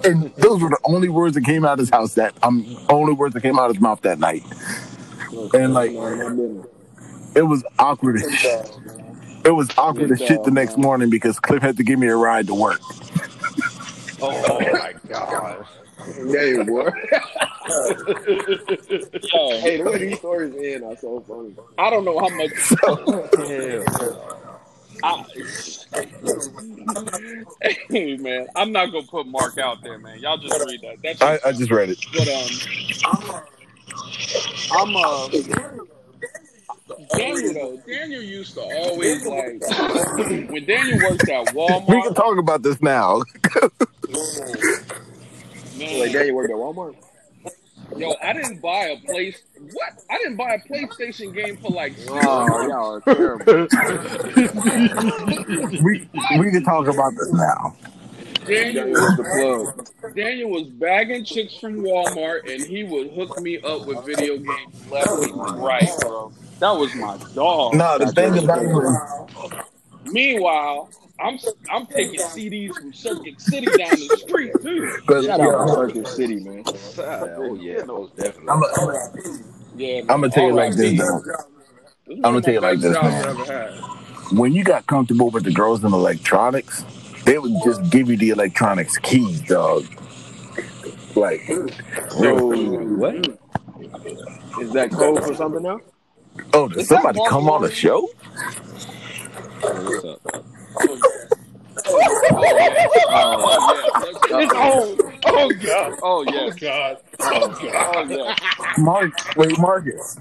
And those were the only words that came out of his house that, um, only words that came out of his mouth that night. And, like, it was awkward as shit. It was awkward as shit the next morning because Cliff had to give me a ride to work. Oh, my God. Yeah, you were. Hey, the way these stories end are so funny. I don't know how much. I... Hey, man, I'm not gonna put Mark out there, man. Y'all just read that. That's I, I just read it. But um, I'm uh. Daniel, though, Daniel used to always like when Daniel worked at Walmart. We can talk about this now. Man. Like Daniel worked at Walmart. Yo, I didn't buy a place. What? I didn't buy a PlayStation game for like. Oh, y'all are terrible. we we can talk about this now. Daniel was, Daniel was bagging chicks from Walmart, and he would hook me up with video games left and right, bro. That was my dog. No, the thing about it. Meanwhile. I'm I'm taking C Ds from Circuit City down the street too. Shout out Circuit City, man. Oh yeah, no, definitely. I'm a, yeah, I'm gonna tell you like this, though. I'm gonna tell you like this, man. When you got comfortable with the girls in electronics, they would just give you the electronics keys, dog. Like, so what? Is that code for something now? Oh, did somebody come on the show? What's up? Oh, yeah. Oh, yeah. Oh, God. Oh, yeah. Oh, God. Oh, God. Oh, yeah. Mark, wait, Marcus.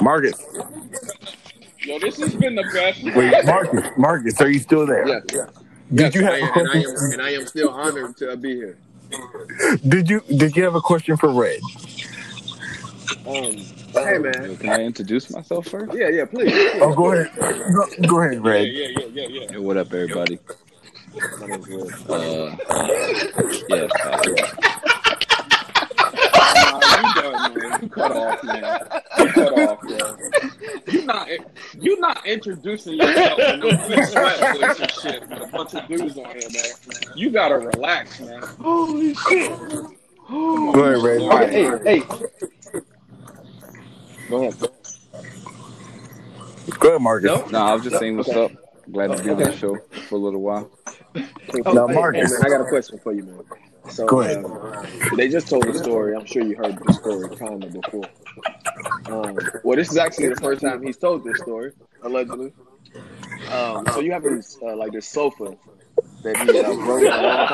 Marcus. Yo, this has been the best. Wait, Marcus. Marcus, are you still there? Yeah, yeah. Did yes, you have I, a question? And I, am, and I am still honored to be here. Did you, did you have a question for Red? Um, hey man, can I introduce myself first? Yeah, yeah, please. please. Oh, go ahead. Go, go ahead, Red. Yeah, yeah, yeah, yeah. Hey, what up, everybody? My name's Red. Uh, yeah. Uh, yeah. Nah, you done, man. You cut off, man. You cut off, man. You're not, you're not introducing yourself in no sweat voice and shit with a bunch of dudes on here, man. You gotta relax, man. Holy shit. Go ahead, Red. All right, hey, hey. Go ahead. Go ahead, Marcus. No, nah, I was just saying what's okay. up. Glad to be on the show for a little while. Oh, now, Marcus. Hey, man, I got a question for you, man. So, go ahead. Um, they just told the story. I'm sure you heard the story kind of before. Um, well, this is actually the first time he's told this story, allegedly. Um, so you have this, uh, like this sofa that he uh, broke a long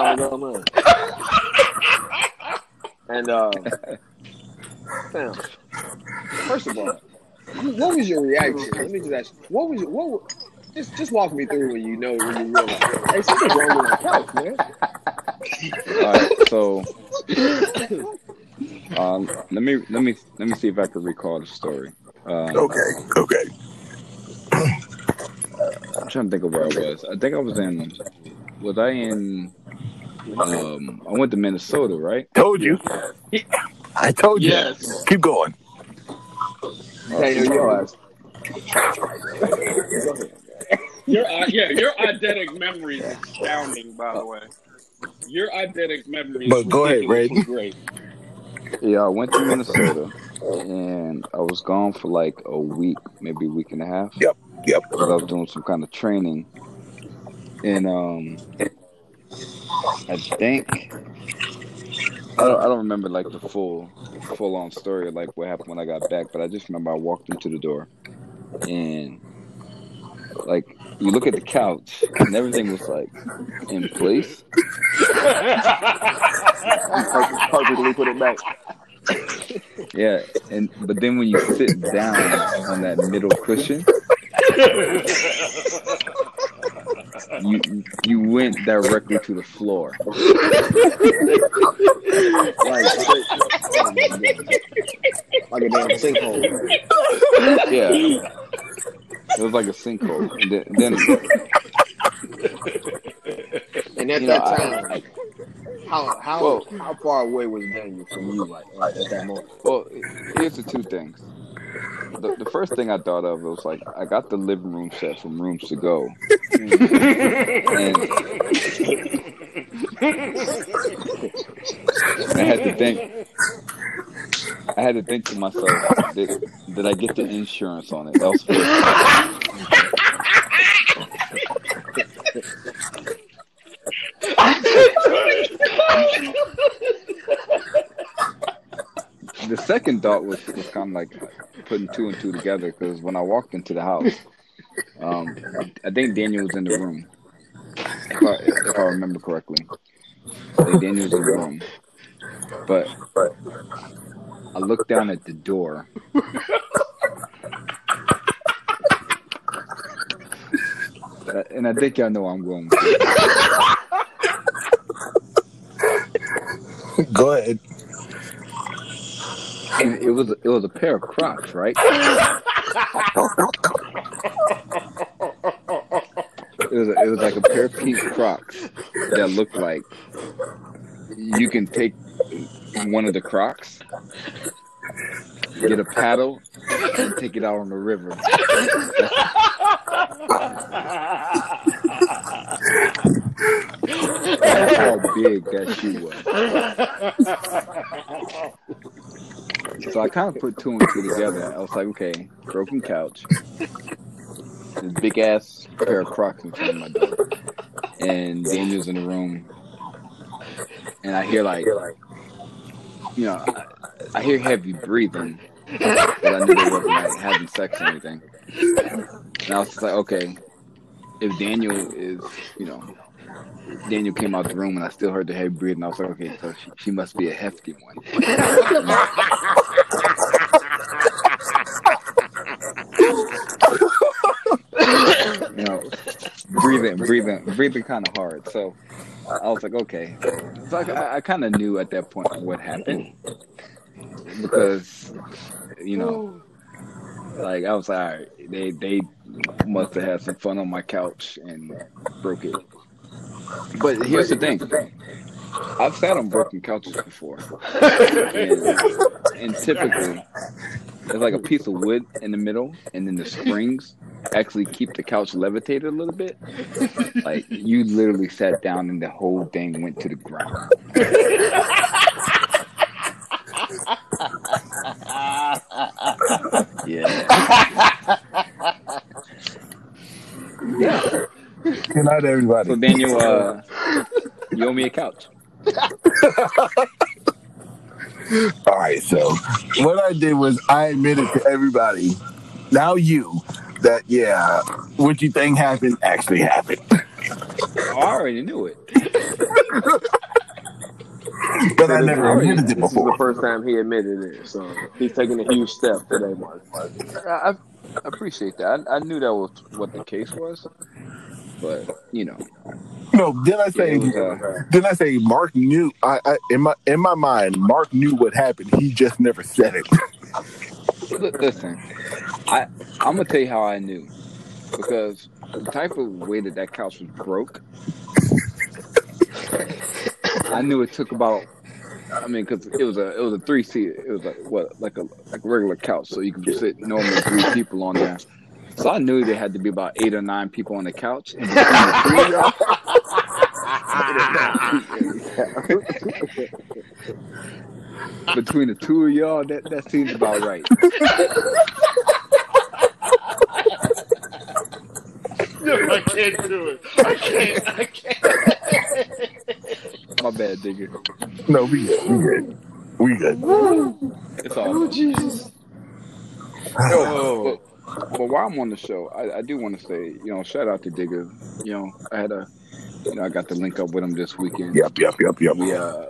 time ago, man. And, uh, damn. First of all, what was your reaction? Let me just ask you. What was your, what? Just just walk me through when you know when you realize. Hey, something's wrong with my couch, man. All right, so um, let me let me let me see if I can recall the story. Um, okay, okay. I'm trying to think of where I was. I think I was in. Was I in? Um, I went to Minnesota, right? Told you. Yeah. I told you. Yes. Keep going. Hey, your eyes. Your uh, yeah, your eidetic memory is astounding. By the way, your eidetic memory. But go ahead, Ray. Great. Yeah, I went to Minnesota, and I was gone for like a week, maybe a week and a half. Yep. Yep. I was doing some kind of training. And um, I think I don't, I don't remember like the full full on story of like what happened when I got back, but I just remember I walked into the door and like you look at the couch and everything was like in place. Perfectly put it back. Yeah, and but then when you sit down on that middle cushion, you you went directly to the floor. like, like a damn sinkhole. Yeah, it was like a sinkhole. And then, then and at you that know, time. I, I, How how well, how far away was Daniel from you, like, like at that moment? Well, here's the two things. The, the first thing I thought of was like I got the living room set from Rooms to Go, and I had to think. I had to think to myself, did, did I get the insurance on it elsewhere? The second thought was, was kind of like putting two and two together, because when I walked into the house, um, I think Daniel was in the room, if I, if I remember correctly. I think Daniel was in the room, but I looked down at the door. And I think y'all know I'm going with it. Go ahead. And it was it was a pair of Crocs, right? It was a, it was like a pair of pink Crocs that looked like you can take one of the Crocs, get a paddle, and take it out on the river. That's how big that shoe was. So I kind of put two and two together. I was like, okay, broken couch, this big ass pair of Crocs in front of my door, and Daniel's in the room, and I hear like, you know, I, I hear heavy breathing, but I knew they wasn't like having sex or anything. And I was just like, okay, if Daniel is, you know, Daniel came out the room and I still heard the heavy breathing, I was like, okay, so she, she must be a hefty one. You know, breathing, breathing, breathing kind of hard. So I was like, okay. So I, I kind of knew at that point what happened, because, you know, like I was like, all right, they they must have had some fun on my couch and broke it. But here's the thing: I've sat on broken couches before, and, and typically there's like a piece of wood in the middle, and then the springs actually keep the couch levitated a little bit. Like you literally sat down, and the whole thing went to the ground. Yeah. Yeah. Good night, everybody. So, Daniel, uh, you owe me a couch. All right. So, what I did was I admitted to everybody, now you, that, yeah, what you think happened actually happened. I already knew it. But so I never admitted it before. This is the first time he admitted it, so he's taking a huge step today, Mark. I, I appreciate that. I, I knew that was what the case was, but you know. No, did I say? Yeah, uh, did I say? Mark knew. I, I in my in my mind, Mark knew what happened. He just never said it. Listen, I I'm gonna tell you how I knew, because the type of way that that couch was broke. I knew it took about. I mean, because it was a it was a three seat. It was like what like a like a regular couch, so you could sit normally three people on there. So I knew there had to be about eight or nine people on the couch. And between the two of y'all, that that seems about right. can't do it. I can't. I can't. My bad, Digger. No, we good. We good. We good. It's all. Oh, Jesus. Yo, but, but while I'm on the show, I, I do want to say, you know, shout out to Digger. You know, I had a, you know, I got to link up with him this weekend. Yep, yep, yep, yep. We uh,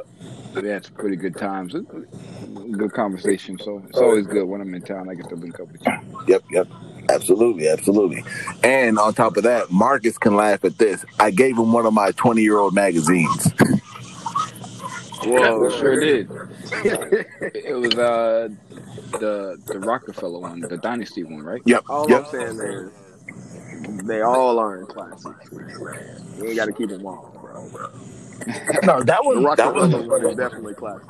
we had some pretty good times. Good conversation. So it's always good when I'm in town. I get to link up with you. Yep, yep. Absolutely, absolutely. And on top of that, Marcus can laugh at this. I gave him one of my twenty-year-old magazines. Whoa, sure did. It was uh, the the Rockefeller one, the Dynasty one, right? Yep. All yep. I'm saying is they all are in classics. You ain't got to keep them all, bro. bro. No, that one, that one is definitely classic.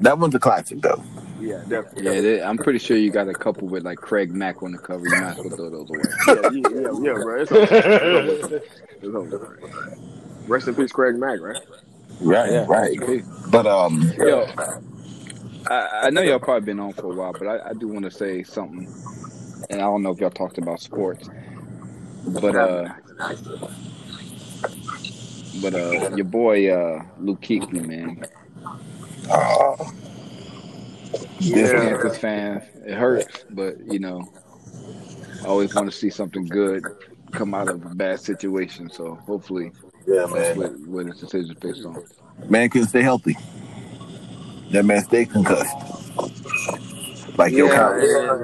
That one's a classic, though. Yeah, definitely. Yeah, they, I'm pretty sure you got a couple with like Craig Mack on the cover. You're not supposed to throw those away. Yeah, yeah, yeah, bro. It's over. It's over. It's over. Rest in peace, Craig Mack, right? Right, yeah, right. right. But um, yo, I, I know y'all probably been on for a while, but I, I do want to say something, and I don't know if y'all talked about sports, but uh, but uh, your boy uh, Luke Kuechly, man. Oh. Yeah, Kansas fans, it hurts, but you know, I always want to see something good come out of a bad situation. So hopefully, yeah, that's what, what his decision based on. Man couldn't stay healthy. That man stayed concussed. Like yeah, your yeah.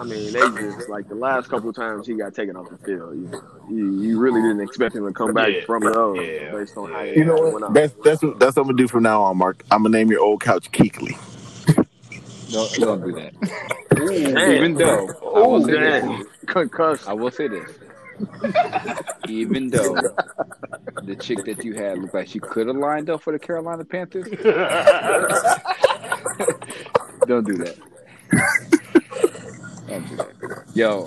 I mean, they just like the last couple of times he got taken off the field. You, you, you really didn't expect him to come back yeah, from those. Yeah, based on how yeah. you know what? That's that's what, that's what I'm gonna do from now on, Mark. I'm gonna name your old couch Kuechly. Don't, don't do that. Ooh, even though Ooh, I will say this, concussed. I will say this. Even though the chick that you had looked like she could have lined up for the Carolina Panthers, don't do that. Don't do that. Yo,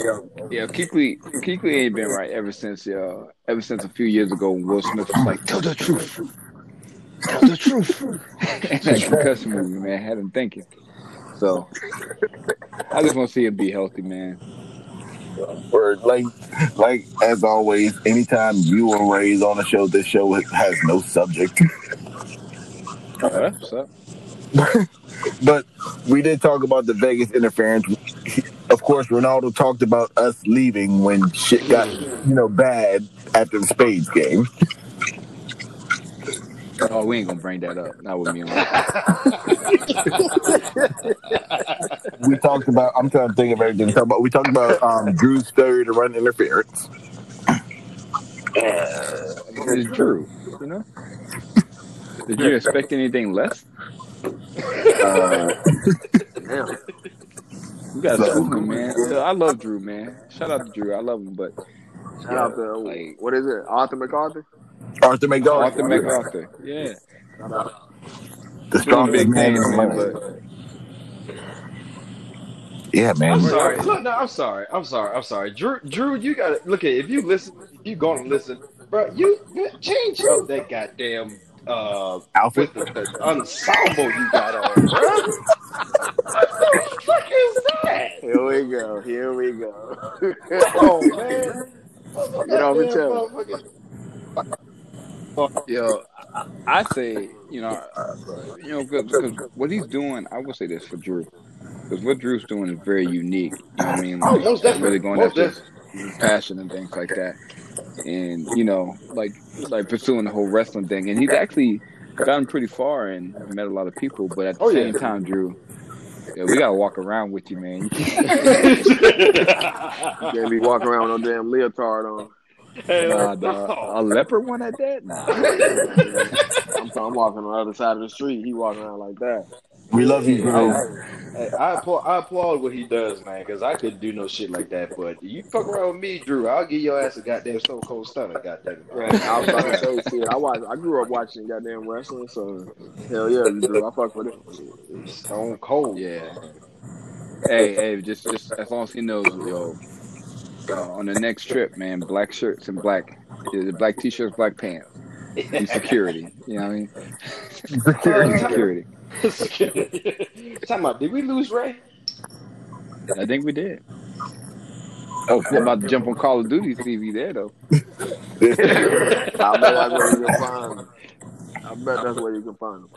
yo, Kuechly, Kuechly ain't been right ever since yo, ever since a few years ago when Will Smith was like, "Tell the truth, tell the truth." And that concussion movie, man, had him thinking. So I just want to see him be healthy, man. Word. Like, like as always, anytime you were raised on a show, this show has no subject. Uh, what's up? But we did talk about the Vegas interference. Of course, Ronaldo talked about us leaving when shit got, you know, bad after the Spades game. Oh, we ain't gonna bring that up. Not with me. We talked about. I'm trying to think of everything. We talked about. We talked about um, Drew's failure to run interference. Uh, it's Drew. You know. Did you expect anything less? Uh, damn. You got so, Drew, man. So, I love Drew, man. Shout out to Drew. I love him, but shout yeah, out to like, what is it? Arthur MacArthur. Arthur McDonald. Arthur MacArthur. Yeah. The strong big man in the moment. Yeah, man. I'm sorry. Look, no, I'm sorry. I'm sorry. I'm sorry. Drew, Drew, you gotta look at if you listen, if you gonna listen, bro. You, you change up that goddamn uh, outfit, the, the ensemble you got on, bro. What the fuck is that? Here we go. Here we go. Oh man. You know what I'm telling you. Yo, I say, you know, you know, because what he's doing, I will say this for Drew, because what Drew's doing is very unique. You know what I mean? Like, oh, that's really going after his passion and things like that, and you know, like like pursuing the whole wrestling thing. And he's actually gotten pretty far and met a lot of people. But at the oh, same yeah. time, Drew, yeah, we gotta walk around with you, man. You can't be walking around with no damn leotard on. Nah, nah, a leopard one at that? Nah. I'm, I'm walking on the other side of the street. He walking around like that. We love you, bro. Hey, I, I, I, applaud, I applaud what he does, man, because I couldn't do no shit like that. But you fuck around with me, Drew, I'll give your ass a goddamn Stone Cold Stunner. Goddamn. Right. I was about to say, see, I, watch, I grew up watching goddamn wrestling, so hell yeah, Drew, I fuck with it. Stone Cold. Yeah. Hey, hey, just, just as long as he knows, yo. Uh, on the next trip, man, black shirts and black, uh, black t-shirts, black pants, and security. You know what I mean? Security, uh, security. Talking about, did we lose Ray? I think we did. Oh, I'm about to jump on Call of Duty T V there, though. I bet that's where you can find them. I bet that's where you can find them.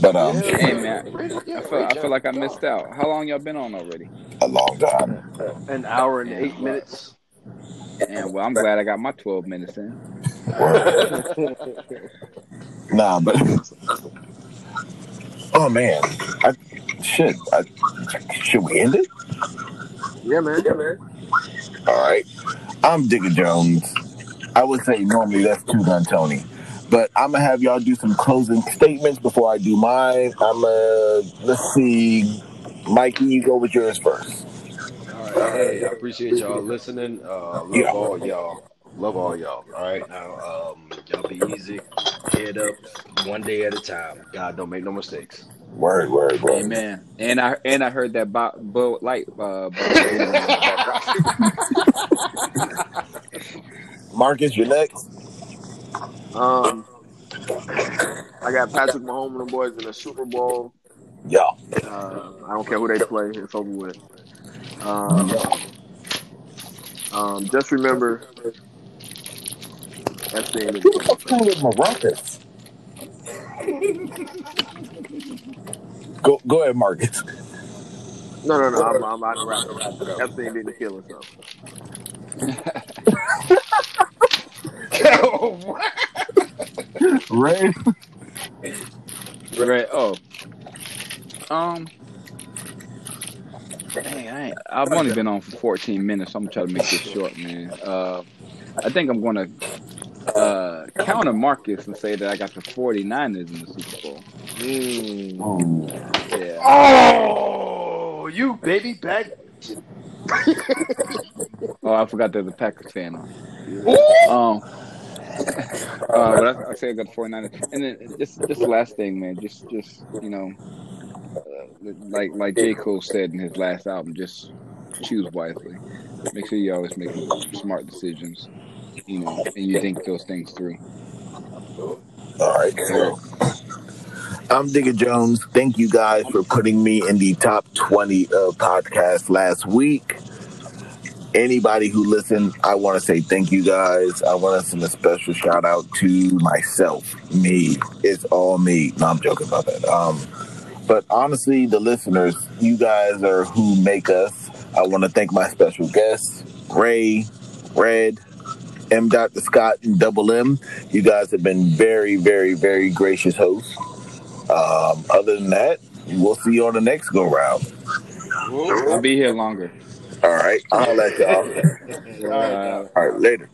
But um, yeah, hey, man, I, I, feel, I feel like I missed out. How long y'all been on already? A long time. An hour and eight minutes. And well, I'm glad I got my twelve minutes in. Nah, but oh man, I, shit, I, should we end it? Yeah, man. Yeah, man. All right, I'm Digger Jones. I would say normally that's Two Gun Tony. But I'm going to have y'all do some closing statements before I do mine. I'm going to, let's see, Mikey, you go with yours first. All right. Hey, I appreciate y'all listening. Uh, love yeah. all y'all. Love all y'all. All right. Now, um, y'all be easy. Head up one day at a time. God, don't make no mistakes. Word, word, word. Amen. And I and I heard that Bo, Bo Light. Uh, Marcus, you're next. Um, I got Patrick Mahomes and the boys in the Super Bowl. Yeah. Uh, I don't care who they play. It's over with. Um, um, just remember. That's the end of the fuck playing with my Rockets? Go, go ahead, Marcus. No, no, no. I'm, I'm out of Rockets. That thing didn't kill itself. Oh, what? Ray. Ray. Oh. Um. Dang, I ain't, I've only been on for fourteen minutes. So I'm gonna try to make this short, man. Uh, I think I'm gonna uh, counter Marcus and say that I got the forty-niners in the Super Bowl. Mm. Oh. Yeah. Oh, you baby back. Oh, I forgot there's a Packers fan on. Um, uh, but I, I say I got the forty-niners. And then this this last thing, man, just just you know, uh, like like J. Cole said in his last album, just choose wisely. Make sure you always make smart decisions, you know, and you think those things through. All right. So, I'm Digger Jones. Thank you guys for putting me in the top twenty of podcasts last week. Anybody who listened, I want to say thank you guys. I want to send a special shout out to myself, me. It's all me. No, I'm joking about that. Um, but honestly, the listeners, you guys are who make us. I want to thank my special guests, Ray, Red, M. Doctor Scott, and Double M. You guys have been very, very, very gracious hosts. Um, other than that, we'll see you on the next go round. I'll be here longer. All right. I'll let y'all. uh, All right. Later.